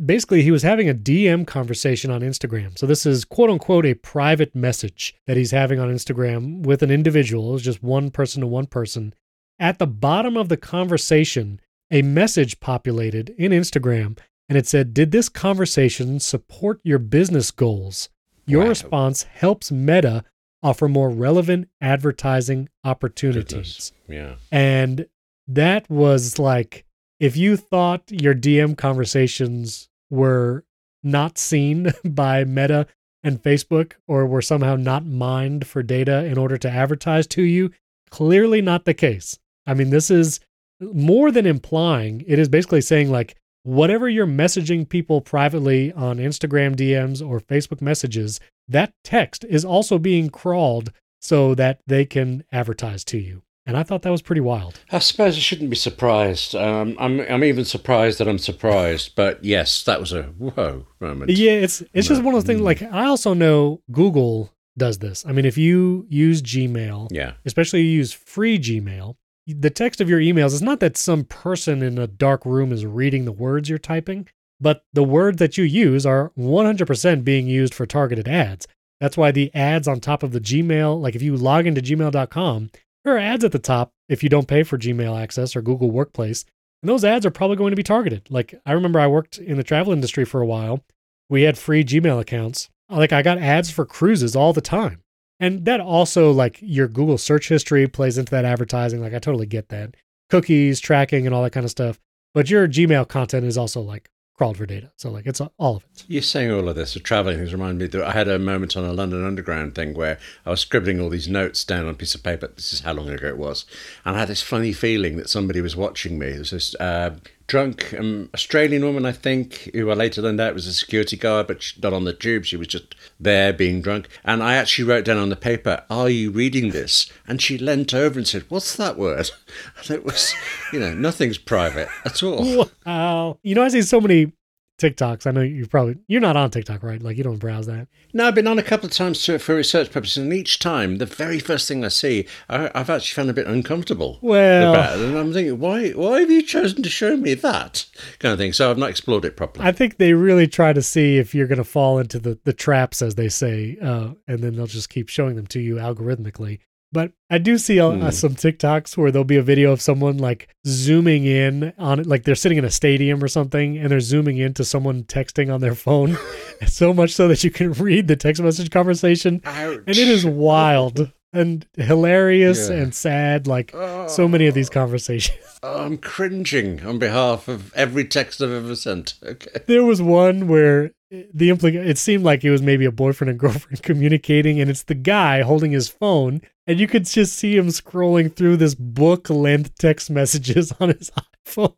basically, he was having a D M conversation on Instagram. So this is, quote unquote, a private message that he's having on Instagram with an individual. It's just one person to one person. At the bottom of the conversation, a message populated in Instagram, and it said, "Did this conversation support your business goals? Your wow. response helps Meta offer more relevant advertising opportunities." Yeah. And that was like, if you thought your D M conversations were not seen by Meta and Facebook, or were somehow not mined for data in order to advertise to you, clearly not the case. I mean, this is more than implying, it is basically saying like, whatever you're messaging people privately on Instagram D Ms or Facebook messages, that text is also being crawled so that they can advertise to you. And I thought that was pretty wild. I suppose I shouldn't be surprised. Um, I'm I'm even surprised that I'm surprised. But yes, that was a whoa moment. Yeah, it's it's just one of those things. Like, I also know Google does this. I mean, if you use Gmail, yeah. especially you use free Gmail, the text of your emails, it's not that some person in a dark room is reading the words you're typing, but the words that you use are one hundred percent being used for targeted ads. That's why the ads on top of the Gmail, like if you log into gmail dot com, there are ads at the top if you don't pay for Gmail access or Google Workplace, and those ads are probably going to be targeted. Like, I remember I worked in the travel industry for a while. We had free Gmail accounts. Like, I got ads for cruises all the time. And that also, like, your Google search history plays into that advertising. Like, I totally get that. Cookies, tracking, and all that kind of stuff. But your Gmail content is also, like, crawled for data. So, like, it's all of it. You're saying all of this. The traveling things remind me that I had a moment on a London Underground thing where I was scribbling all these notes down on a piece of paper. This is how long ago it was. And I had this funny feeling that somebody was watching me. It was this uh, drunk um, Australian woman, I think, who I later learned out was a security guard, but she, not on the tube. She was just there being drunk. And I actually wrote down on the paper, "Are you reading this?" And she leant over and said, "What's that word?" And it was, you know, nothing's private at all. Wow. You know, I see so many TikToks. I know you probably, you're not on TikTok, right? Like, you don't browse that. No, I've been on a couple of times to, for research purposes, and each time, the very first thing I see, I, I've actually found a bit uncomfortable. Well, about it. And I'm thinking, why, why have you chosen to show me that kind of thing? So I've not explored it properly. I think they really try to see if you're going to fall into the, the traps, as they say, uh, and then they'll just keep showing them to you algorithmically. But I do see uh, mm. some TikToks where there'll be a video of someone like zooming in on it, like they're sitting in a stadium or something, and they're zooming in to someone texting on their phone, so much so that you can read the text message conversation. Ouch. And it is wild and hilarious yeah. and sad, like oh. so many of these conversations. Oh, I'm cringing on behalf of every text I've ever sent. Okay. There was one where the implica- it seemed like it was maybe a boyfriend and girlfriend communicating, and it's the guy holding his phone, and you could just see him scrolling through this book-length text messages on his iPhone,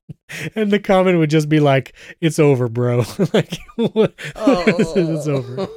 and the comment would just be like, "It's over, bro." Like, what, oh. what is it? It's over.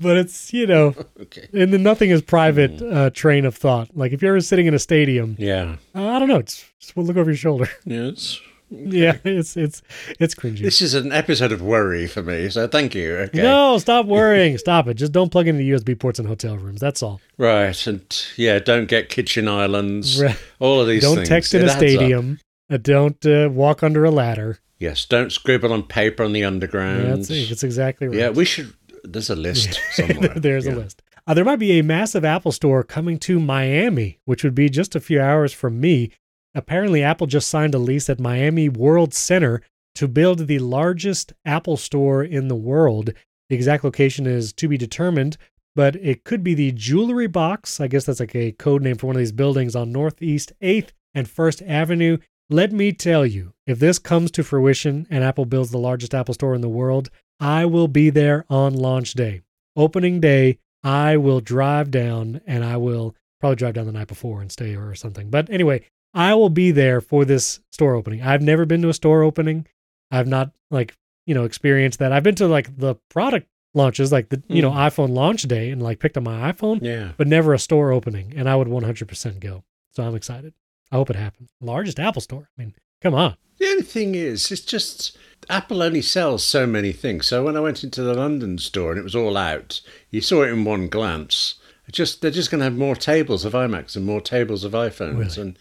But it's, you know, okay. And the nothing is private uh, train of thought. Like, if you're ever sitting in a stadium, yeah, uh, I don't know, it's, just look over your shoulder. Yes. Okay. Yeah, it's it's it's cringy. This is an episode of worry for me, so thank you. Okay. No, stop worrying. Stop it. Just don't plug into U S B ports in hotel rooms. That's all. Right, and yeah, don't get kitchen islands. Right. All of these don't things. Don't text in it a stadium. Uh, don't uh, walk under a ladder. Yes, don't scribble on paper on the underground. Yeah, that's, that's exactly right. Yeah, we should. There's a list somewhere. There's yeah. a list. Uh, there might be a massive Apple store coming to Miami, which would be just a few hours from me. Apparently, Apple just signed a lease at Miami World Center to build the largest Apple store in the world. The exact location is to be determined, but it could be the Jewelry Box. I guess that's like a code name for one of these buildings on Northeast eighth and first Avenue. Let me tell you, if this comes to fruition and Apple builds the largest Apple store in the world, I will be there on launch day. Opening day, I will drive down, and I will probably drive down the night before and stay or something. But anyway, I will be there for this store opening. I've never been to a store opening. I've not, like, you know, experienced that. I've been to, like, the product launches, like the mm. you know iPhone launch day, and like picked up my iPhone, yeah. but never a store opening. And I would one hundred percent go. So I'm excited. I hope it happens. Largest Apple store. I mean, come on. The only thing is, it's just Apple only sells so many things. So when I went into the London store and it was all out, you saw it in one glance. Just they're just going to have more tables of iMacs and more tables of iPhones. Really? And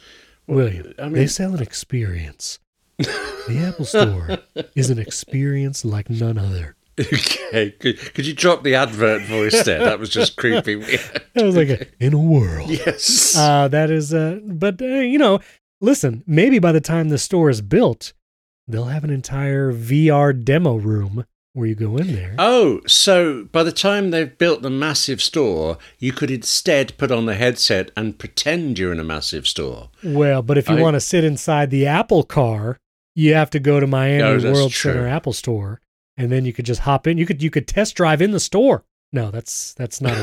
well, William, I mean, they sell an experience. The Apple Store is an experience like none other. Okay, could, could you drop the advert voice there? That was just creepy. Weird. That was like a, in a world. Yes, uh, that is. Uh, but uh, you know, listen, maybe by the time the store is built, they'll have an entire V R demo room where you go in there. Oh, so by the time they've built the massive store, you could instead put on the headset and pretend you're in a massive store. Well, but if you I... want to sit inside the Apple car, you have to go to Miami oh, World true. Center Apple Store, and then you could just hop in. You could you could test drive in the store. No, that's that's not a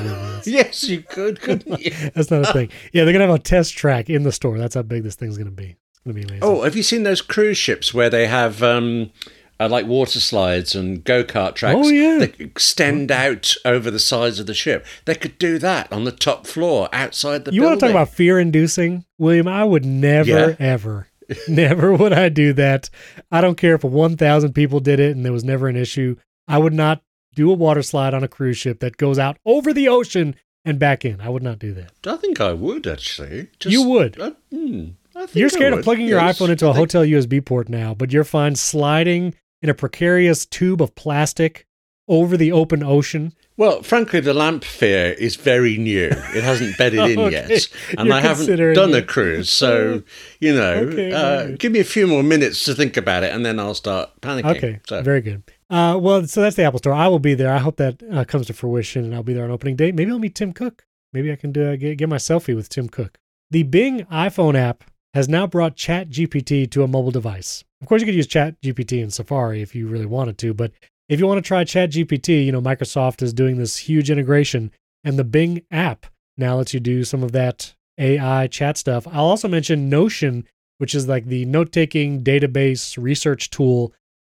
thing. Yes, you could, couldn't you? That's not a thing. Yeah, they're going to have a test track in the store. That's how big this thing's going to be. It's going to be amazing. Oh, have you seen those cruise ships where they have... Um, I like water slides and go-kart tracks oh, yeah. that extend out over the sides of the ship. They could do that on the top floor outside the you building. You want to talk about fear-inducing, William? I would never, yeah. ever, never would I do that. I don't care if one thousand people did it and there was never an issue. I would not do a water slide on a cruise ship that goes out over the ocean and back in. I would not do that. I think I would, actually. Just, you would. I, mm, I think you're scared I would. Of plugging your yes, iPhone into I a hotel think... U S B port now, but you're fine sliding in a precarious tube of plastic over the open ocean. Well, frankly, the lamp fear is very new. It hasn't bedded in okay. yet. And You're I haven't done a cruise. So, you know, okay, uh, right. give me a few more minutes to think about it and then I'll start panicking. Okay, so. Very good. Uh, well, so that's the Apple Store. I will be there. I hope that uh, comes to fruition and I'll be there on opening day. Maybe I'll meet Tim Cook. Maybe I can do, uh, get, get my selfie with Tim Cook. The Bing iPhone app has now brought ChatGPT to a mobile device. Of course, you could use ChatGPT in Safari if you really wanted to, but if you want to try ChatGPT, you know, Microsoft is doing this huge integration, and the Bing app now lets you do some of that A I chat stuff. I'll also mention Notion, which is like the note-taking database research tool.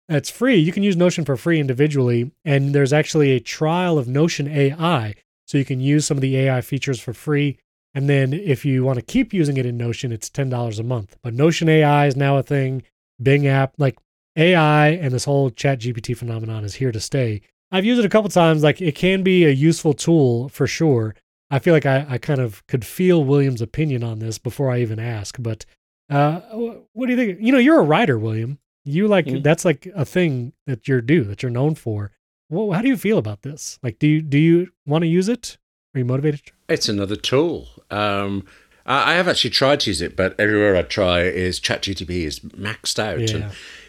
It's free. You can use Notion for free individually, and there's actually a trial of Notion A I, so you can use some of the A I features for free. And then if you want to keep using it in Notion, it's ten dollars a month. But Notion A I is now a thing. Bing app, like A I and this whole ChatGPT phenomenon is here to stay. I've used it a couple times. Like it can be a useful tool for sure. I feel like I, I kind of could feel William's opinion on this before I even ask. But uh, what do you think? You know, you're a writer, William. You like mm-hmm. that's like a thing that you're do that you're known for. Well, how do you feel about this? Like, do you do you want to use it? Are you motivated? It's another tool. Um, I have actually tried to use it, but everywhere I try is ChatGPT is maxed out. Yeah. And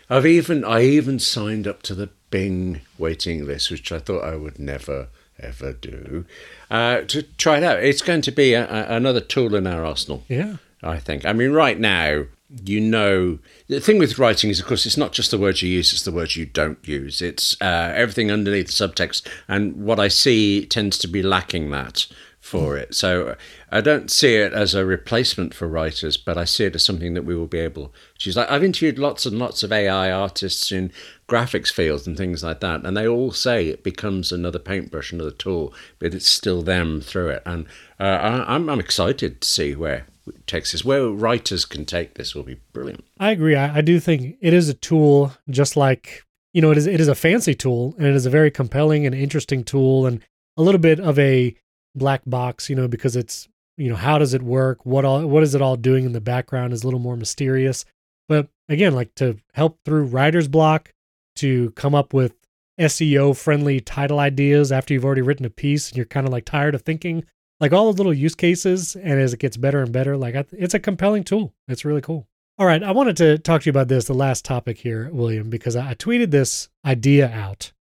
I've even I even signed up to the Bing waiting list, which I thought I would never ever do. Uh, to try it out, it's going to be a, a, another tool in our arsenal. Yeah, I think. I mean, right now, you know, the thing with writing is, of course, it's not just the words you use; it's the words you don't use. It's uh, everything underneath the subtext, and what I see tends to be lacking that. For it. So I don't see it as a replacement for writers, but I see it as something that we will be able to use. I've interviewed lots and lots of A I artists in graphics fields and things like that, and they all say it becomes another paintbrush, another tool, but it's still them through it. And uh, I, I'm, I'm excited to see where it takes this. Where writers can take this will be brilliant. I agree. I, I do think it is a tool, just like, you know, it is, it is a fancy tool, and it is a very compelling and interesting tool, and a little bit of a black box, you know, because it's, you know, how does it work? What all, what is it all doing in the background is a little more mysterious. But again, like to help through writer's block, to come up with S E O friendly title ideas after you've already written a piece and you're kind of like tired of thinking, like all those little use cases. And as it gets better and better, like I th- it's a compelling tool. It's really cool. All right. I wanted to talk to you about this, the last topic here, William, because I, I tweeted this idea out.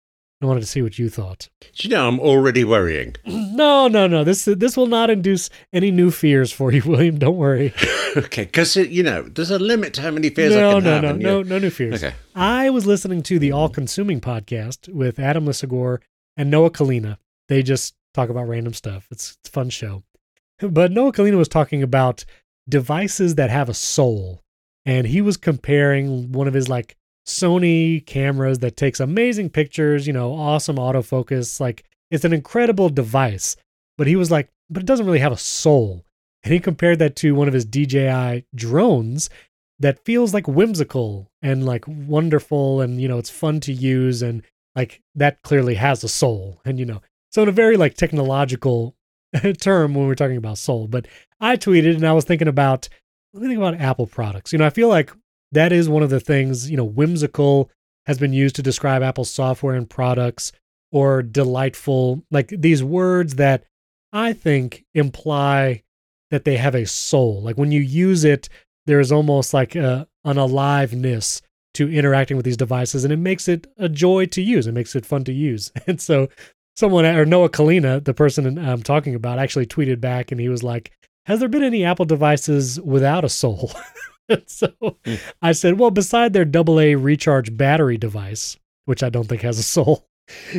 I wanted to see what you thought. You know, I'm already worrying. No, no, no. This this will not induce any new fears for you, William. Don't worry. Okay, because, you know, there's a limit to how many fears no, I can no, have. No, no, no, no new fears. Okay. I was listening to the All-Consuming podcast with Adam Lissagor and Noah Kalina. They just talk about random stuff. It's, it's a fun show. But Noah Kalina was talking about devices that have a soul. And he was comparing one of his, like, Sony cameras that takes amazing pictures, you know, awesome autofocus. Like, it's an incredible device. But he was like, but it doesn't really have a soul. And he compared that to one of his D J I drones that feels like whimsical and like wonderful. And, you know, it's fun to use. And like, that clearly has a soul. And, you know, so in a very like technological term when we're talking about soul, but I tweeted and I was thinking about, let me think about Apple products. You know, I feel like that is one of the things, you know, whimsical has been used to describe Apple software and products, or delightful, like these words that I think imply that they have a soul. Like when you use it, there is almost like a, an aliveness to interacting with these devices, and it makes it a joy to use. It makes it fun to use. And so someone, or Noah Kalina, the person I'm talking about, actually tweeted back and he was like, has there been any Apple devices without a soul? So mm. I said, well, beside their double A recharge battery device, which I don't think has a soul,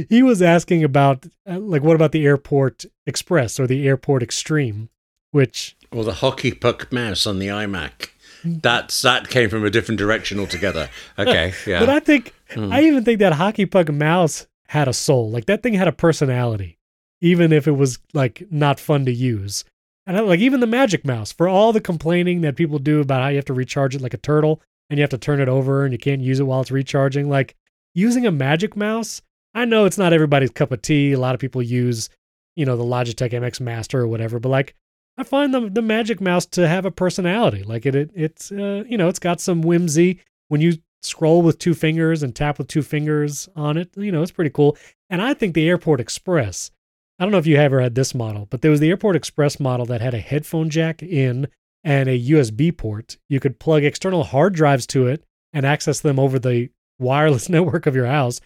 he was asking about, uh, like, what about the Airport Express or the Airport Extreme, which... Or the hockey puck mouse on the iMac. That's, that came from a different direction altogether. Okay, yeah. But I think, mm. I even think that hockey puck mouse had a soul. Like, that thing had a personality, even if it was, like, not fun to use. And I, like, even the Magic Mouse, for all the complaining that people do about how you have to recharge it like a turtle and you have to turn it over and you can't use it while it's recharging, like, using a Magic Mouse, I know it's not everybody's cup of tea. A lot of people use, you know, the Logitech M X Master or whatever, but like, I find the the Magic Mouse to have a personality. Like it, it it's, uh, you know, it's got some whimsy when you scroll with two fingers and tap with two fingers on it. You know, it's pretty cool. And I think the Airport Express, I don't know if you ever had this model, but there was the Airport Express model that had a headphone jack in and a U S B port. You could plug external hard drives to it and access them over the wireless network of your house.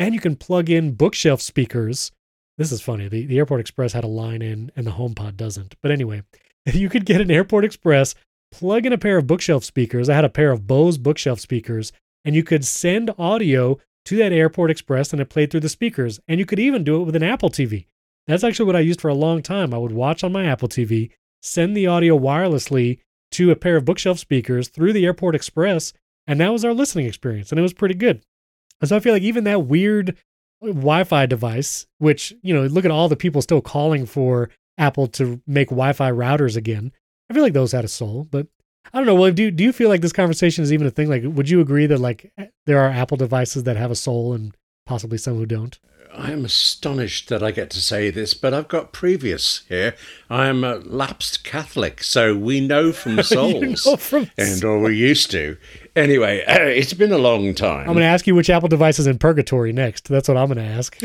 And you can plug in bookshelf speakers. This is funny. The, the Airport Express had a line in and the HomePod doesn't. But anyway, you could get an Airport Express, plug in a pair of bookshelf speakers. I had a pair of Bose bookshelf speakers, and you could send audio to that Airport Express and it played through the speakers. And you could even do it with an Apple T V. That's actually what I used for a long time. I would watch on my Apple T V, send the audio wirelessly to a pair of bookshelf speakers through the Airport Express, and that was our listening experience, and it was pretty good. And so I feel like even that weird Wi-Fi device, which, you know, look at all the people still calling for Apple to make Wi-Fi routers again. I feel like those had a soul, but I don't know. Well, do, do you feel like this conversation is even a thing? Like, would you agree that like there are Apple devices that have a soul and possibly some who don't? I am astonished that I get to say this, but I've got previous here. I am a lapsed Catholic, so we know from souls. You know from and or we used to. Anyway, uh, it's been a long time. I'm going to ask you which Apple device is in purgatory next. That's what I'm going to ask.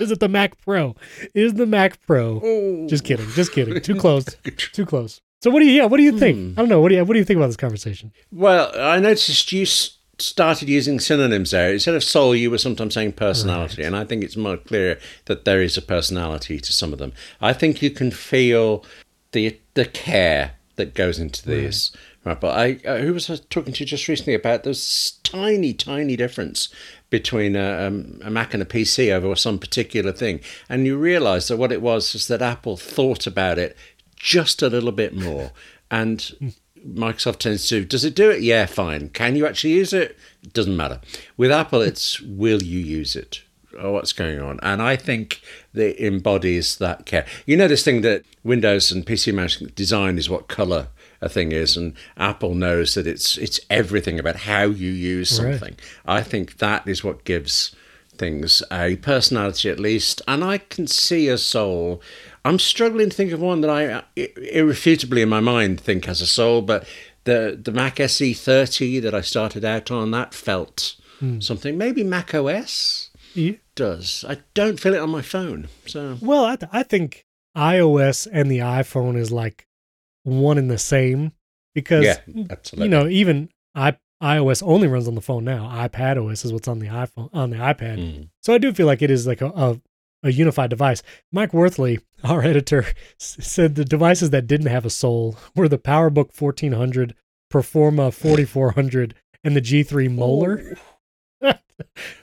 Is it the Mac Pro? Is the Mac Pro? Oh. Just kidding. Just kidding. Too close. Too close. So what do you? Yeah, what do you think? Hmm. I don't know. What do you? What do you think about this conversation? Well, I noticed you. St- started using synonyms there. Instead of soul, you were sometimes saying personality, right. And I think it's more clear that there is a personality to some of them. I think you can feel the the care that goes into this. Right. Right, but I, uh, who was I talking to just recently about this tiny, tiny difference between a, um, a Mac and a P C over some particular thing, and you realise that what it was is that Apple thought about it just a little bit more, and Microsoft tends to, does it do it? Yeah, fine. Can you actually use it? It doesn't matter. With Apple, it's will you use it? Oh, what's going on? And I think that embodies that care. You know this thing that Windows and P C management design is what colour a thing is, and Apple knows that it's it's everything about how you use something. Right. I think that is what gives things a personality at least, and I can see a soul. I'm struggling to think of one that I irrefutably in my mind think has a soul, but the, the Mac S E thirty that I started out on, that felt hmm. something. Maybe Mac O S yeah. does. I don't feel it on my phone. So Well, I, th- I think iOS and the iPhone is like one and the same because, yeah, absolutely. You know, even I, iOS only runs on the phone now. iPadOS is what's on the iPhone, on the iPad. Mm. So I do feel like it is like a, a a unified device. Mike Worthley, our editor, said the devices that didn't have a soul were the PowerBook fourteen hundred, Performa forty-four hundred, and the G three Molar. Oh,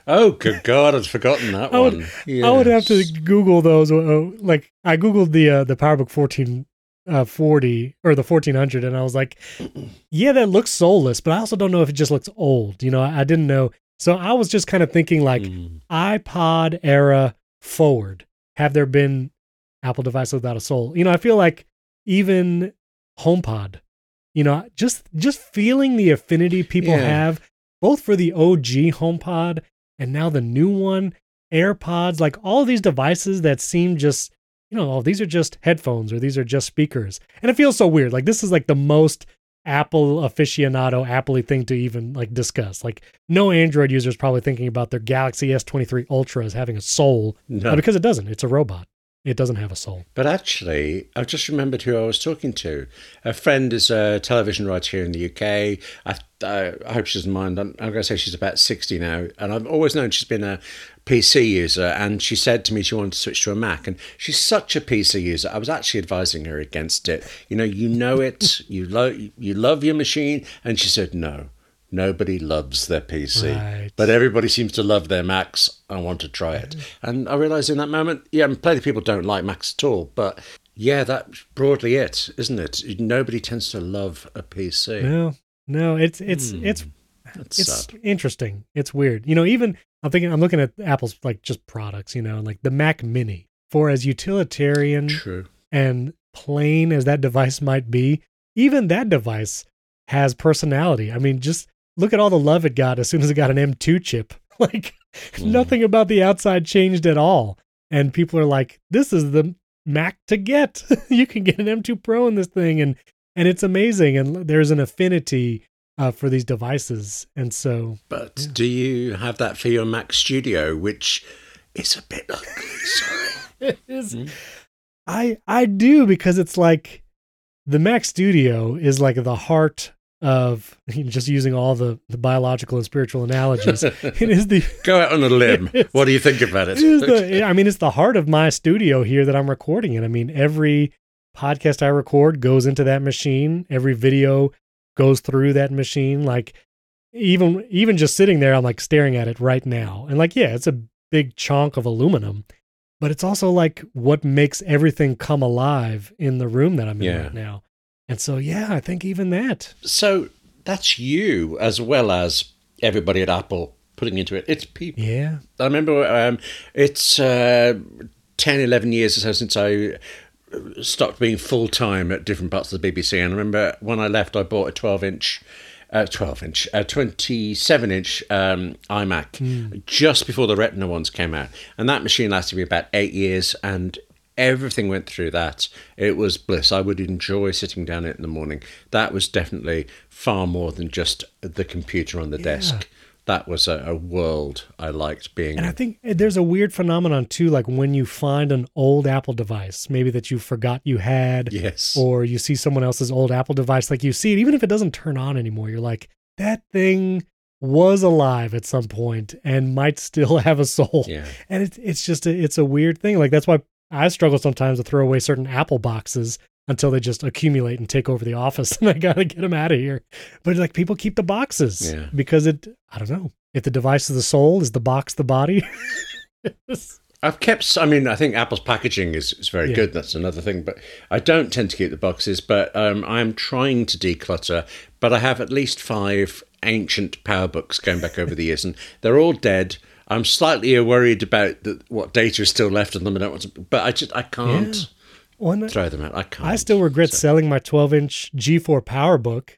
oh good God, I'd forgotten that I one. Would, yes. I would have to Google those. Like I Googled the uh, the PowerBook fourteen, uh, forty or the fourteen hundred, and I was like, yeah, that looks soulless, but I also don't know if it just looks old. You know, I, I didn't know. So I was just kind of thinking like mm. iPod era forward. Have there been Apple devices without a soul? You know, I feel like even HomePod, you know, just just feeling the affinity people yeah. have, both for the O G HomePod and now the new one, AirPods, like all of these devices that seem just, you know, oh, these are just headphones or these are just speakers. And it feels so weird. Like this is like the most Apple aficionado, Apple-y thing to even like discuss. Like no Android user is probably thinking about their Galaxy S twenty-three Ultra as having a soul no. because it doesn't. It's a robot. It doesn't have a soul. But actually, I just remembered who I was talking to. A friend is a television writer here in the U K. I, I, I hope she doesn't mind. I'm, I'm going to say she's about sixty now. And I've always known she's been a P C user. And she said to me she wanted to switch to a Mac. And she's such a P C user. I was actually advising her against it. You know, you know it. you, lo- you love your machine. And she said, no, nobody loves their P C. Right. But everybody seems to love their Macs. I want to try it. And I realised in that moment, yeah, plenty of people don't like Macs at all, but yeah, that's broadly it, isn't it? Nobody tends to love a P C. No, no, it's it's mm, it's it's sad. Interesting. It's weird. You know, even I'm thinking, I'm looking at Apple's like just products, you know, like the Mac Mini. For as utilitarian True. and plain as that device might be, even that device has personality. I mean, just look at all the love it got as soon as it got an M two chip. Like mm. nothing about the outside changed at all. And people are like, this is the Mac to get. You can get an M two Pro in this thing. And, and it's amazing. And there's an affinity uh, for these devices. And so, but yeah. do you have that for your Mac Studio, which is a bit ugly? Sorry. It is. Mm. I, I do, because it's like the Mac Studio is like the heart of just using all the, the biological and spiritual analogies. It is the go out on a limb. What do you think about it? It is the, I mean, it's the heart of my studio here that I'm recording in. I mean, every podcast I record goes into that machine. Every video goes through that machine. Like even even just sitting there, I'm like staring at it right now. And like, yeah, it's a big chunk of aluminum, but it's also like what makes everything come alive in the room that I'm in yeah. right now. And so, yeah, I think even that. So that's you, as well as everybody at Apple putting into it. It's people. Yeah. I remember um, it's uh, ten, eleven years or so since I stopped being full-time at different parts of the B B C. And I remember when I left, I bought a twelve-inch, uh, twelve-inch, a twenty-seven-inch um, iMac mm. just before the Retina ones came out. And that machine lasted me about eight years, and everything went through that. It was bliss. I would enjoy sitting down it in the morning. That was definitely far more than just the computer on the yeah. desk. That was a, a world I liked being in. And I think there's a weird phenomenon too, like when you find an old Apple device, maybe that you forgot you had, yes. or you see someone else's old Apple device, like you see it, even if it doesn't turn on anymore, you're like, that thing was alive at some point and might still have a soul. Yeah. And it's it's just, a, it's a weird thing. Like that's why I struggle sometimes to throw away certain Apple boxes until they just accumulate and take over the office, and I got to get them out of here. But like people keep the boxes yeah. because it, I don't know, if the device is the soul, is the box the body? I've kept, I mean, I think Apple's packaging is, is very yeah. good. That's another thing, but I don't tend to keep the boxes, but um, I'm trying to declutter, but I have at least five ancient power books going back over the years, and they're all dead. I'm slightly worried about the, what data is still left on them. I don't want to, but I just I can't yeah. well, that, throw them out. I can't. I still regret so. selling my twelve-inch G four PowerBook,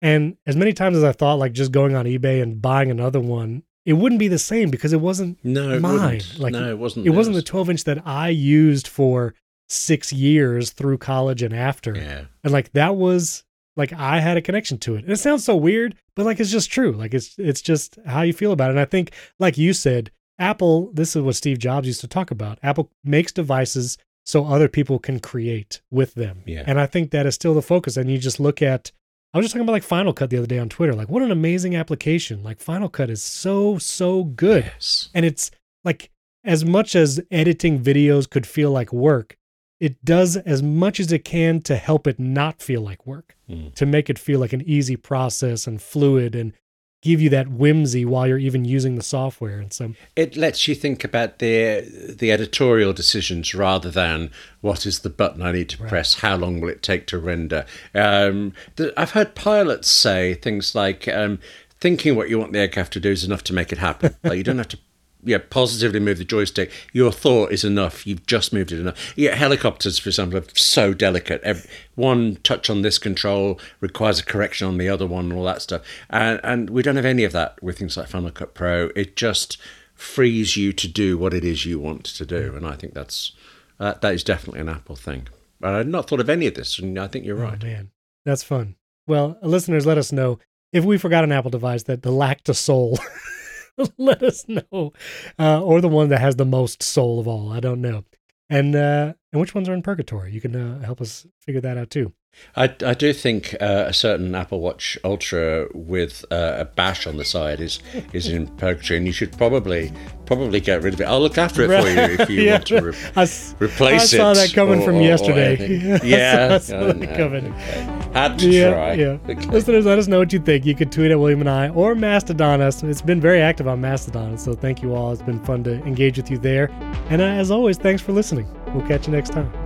and as many times as I thought, like just going on eBay and buying another one, it wouldn't be the same because it wasn't no, it mine. Wouldn't. Like no, it wasn't. It theirs. Wasn't the twelve-inch that I used for six years through college and after. Yeah. And like that was like I had a connection to it. And it sounds so weird, but like it's just true. Like it's it's just how you feel about it. And I think, like you said, Apple, this is what Steve Jobs used to talk about. Apple makes devices so other people can create with them. Yeah. And I think that is still the focus. And you just look at, I was just talking about like Final Cut the other day on Twitter. Like what an amazing application. Like Final Cut is so, so good. Yes. And it's like as much as editing videos could feel like work, it does as much as it can to help it not feel like work, mm. to make it feel like an easy process and fluid and give you that whimsy while you're even using the software. And so it lets you think about the the editorial decisions rather than what is the button I need to right. press, how long will it take to render. Um, th- I've heard pilots say things like, um, thinking what you want the aircraft to do is enough to make it happen. Like, you don't have to yeah, positively move the joystick. Your thought is enough. You've just moved it enough. Yeah, helicopters, for example, are so delicate. Every, one touch on this control requires a correction on the other one and all that stuff. And, and we don't have any of that with things like Final Cut Pro. It just frees you to do what it is you want to do. And I think that's uh, that is definitely an Apple thing. But I'd not thought of any of this, and I think you're right. Oh, man. That's fun. Well, listeners, let us know if we forgot an Apple device that lacked a soul. Let us know, uh, or the one that has the most soul of all. I don't know, and uh, and which ones are in purgatory. You can uh, help us figure that out too. I, I do think uh, a certain Apple Watch Ultra with uh, a bash on the side is is in purgatory, and you should probably probably get rid of it. I'll look after it for you if you yeah, want to re- I, replace it. I saw it that coming or, from or, yesterday. Or yeah, I saw, I saw oh, that no, coming. Okay. Had to yeah, try. Yeah. Okay. Listeners, let us know what you think. You can tweet at William and I or Mastodon us. It's been very active on Mastodon, so thank you all. It's been fun to engage with you there. And uh, as always, thanks for listening. We'll catch you next time.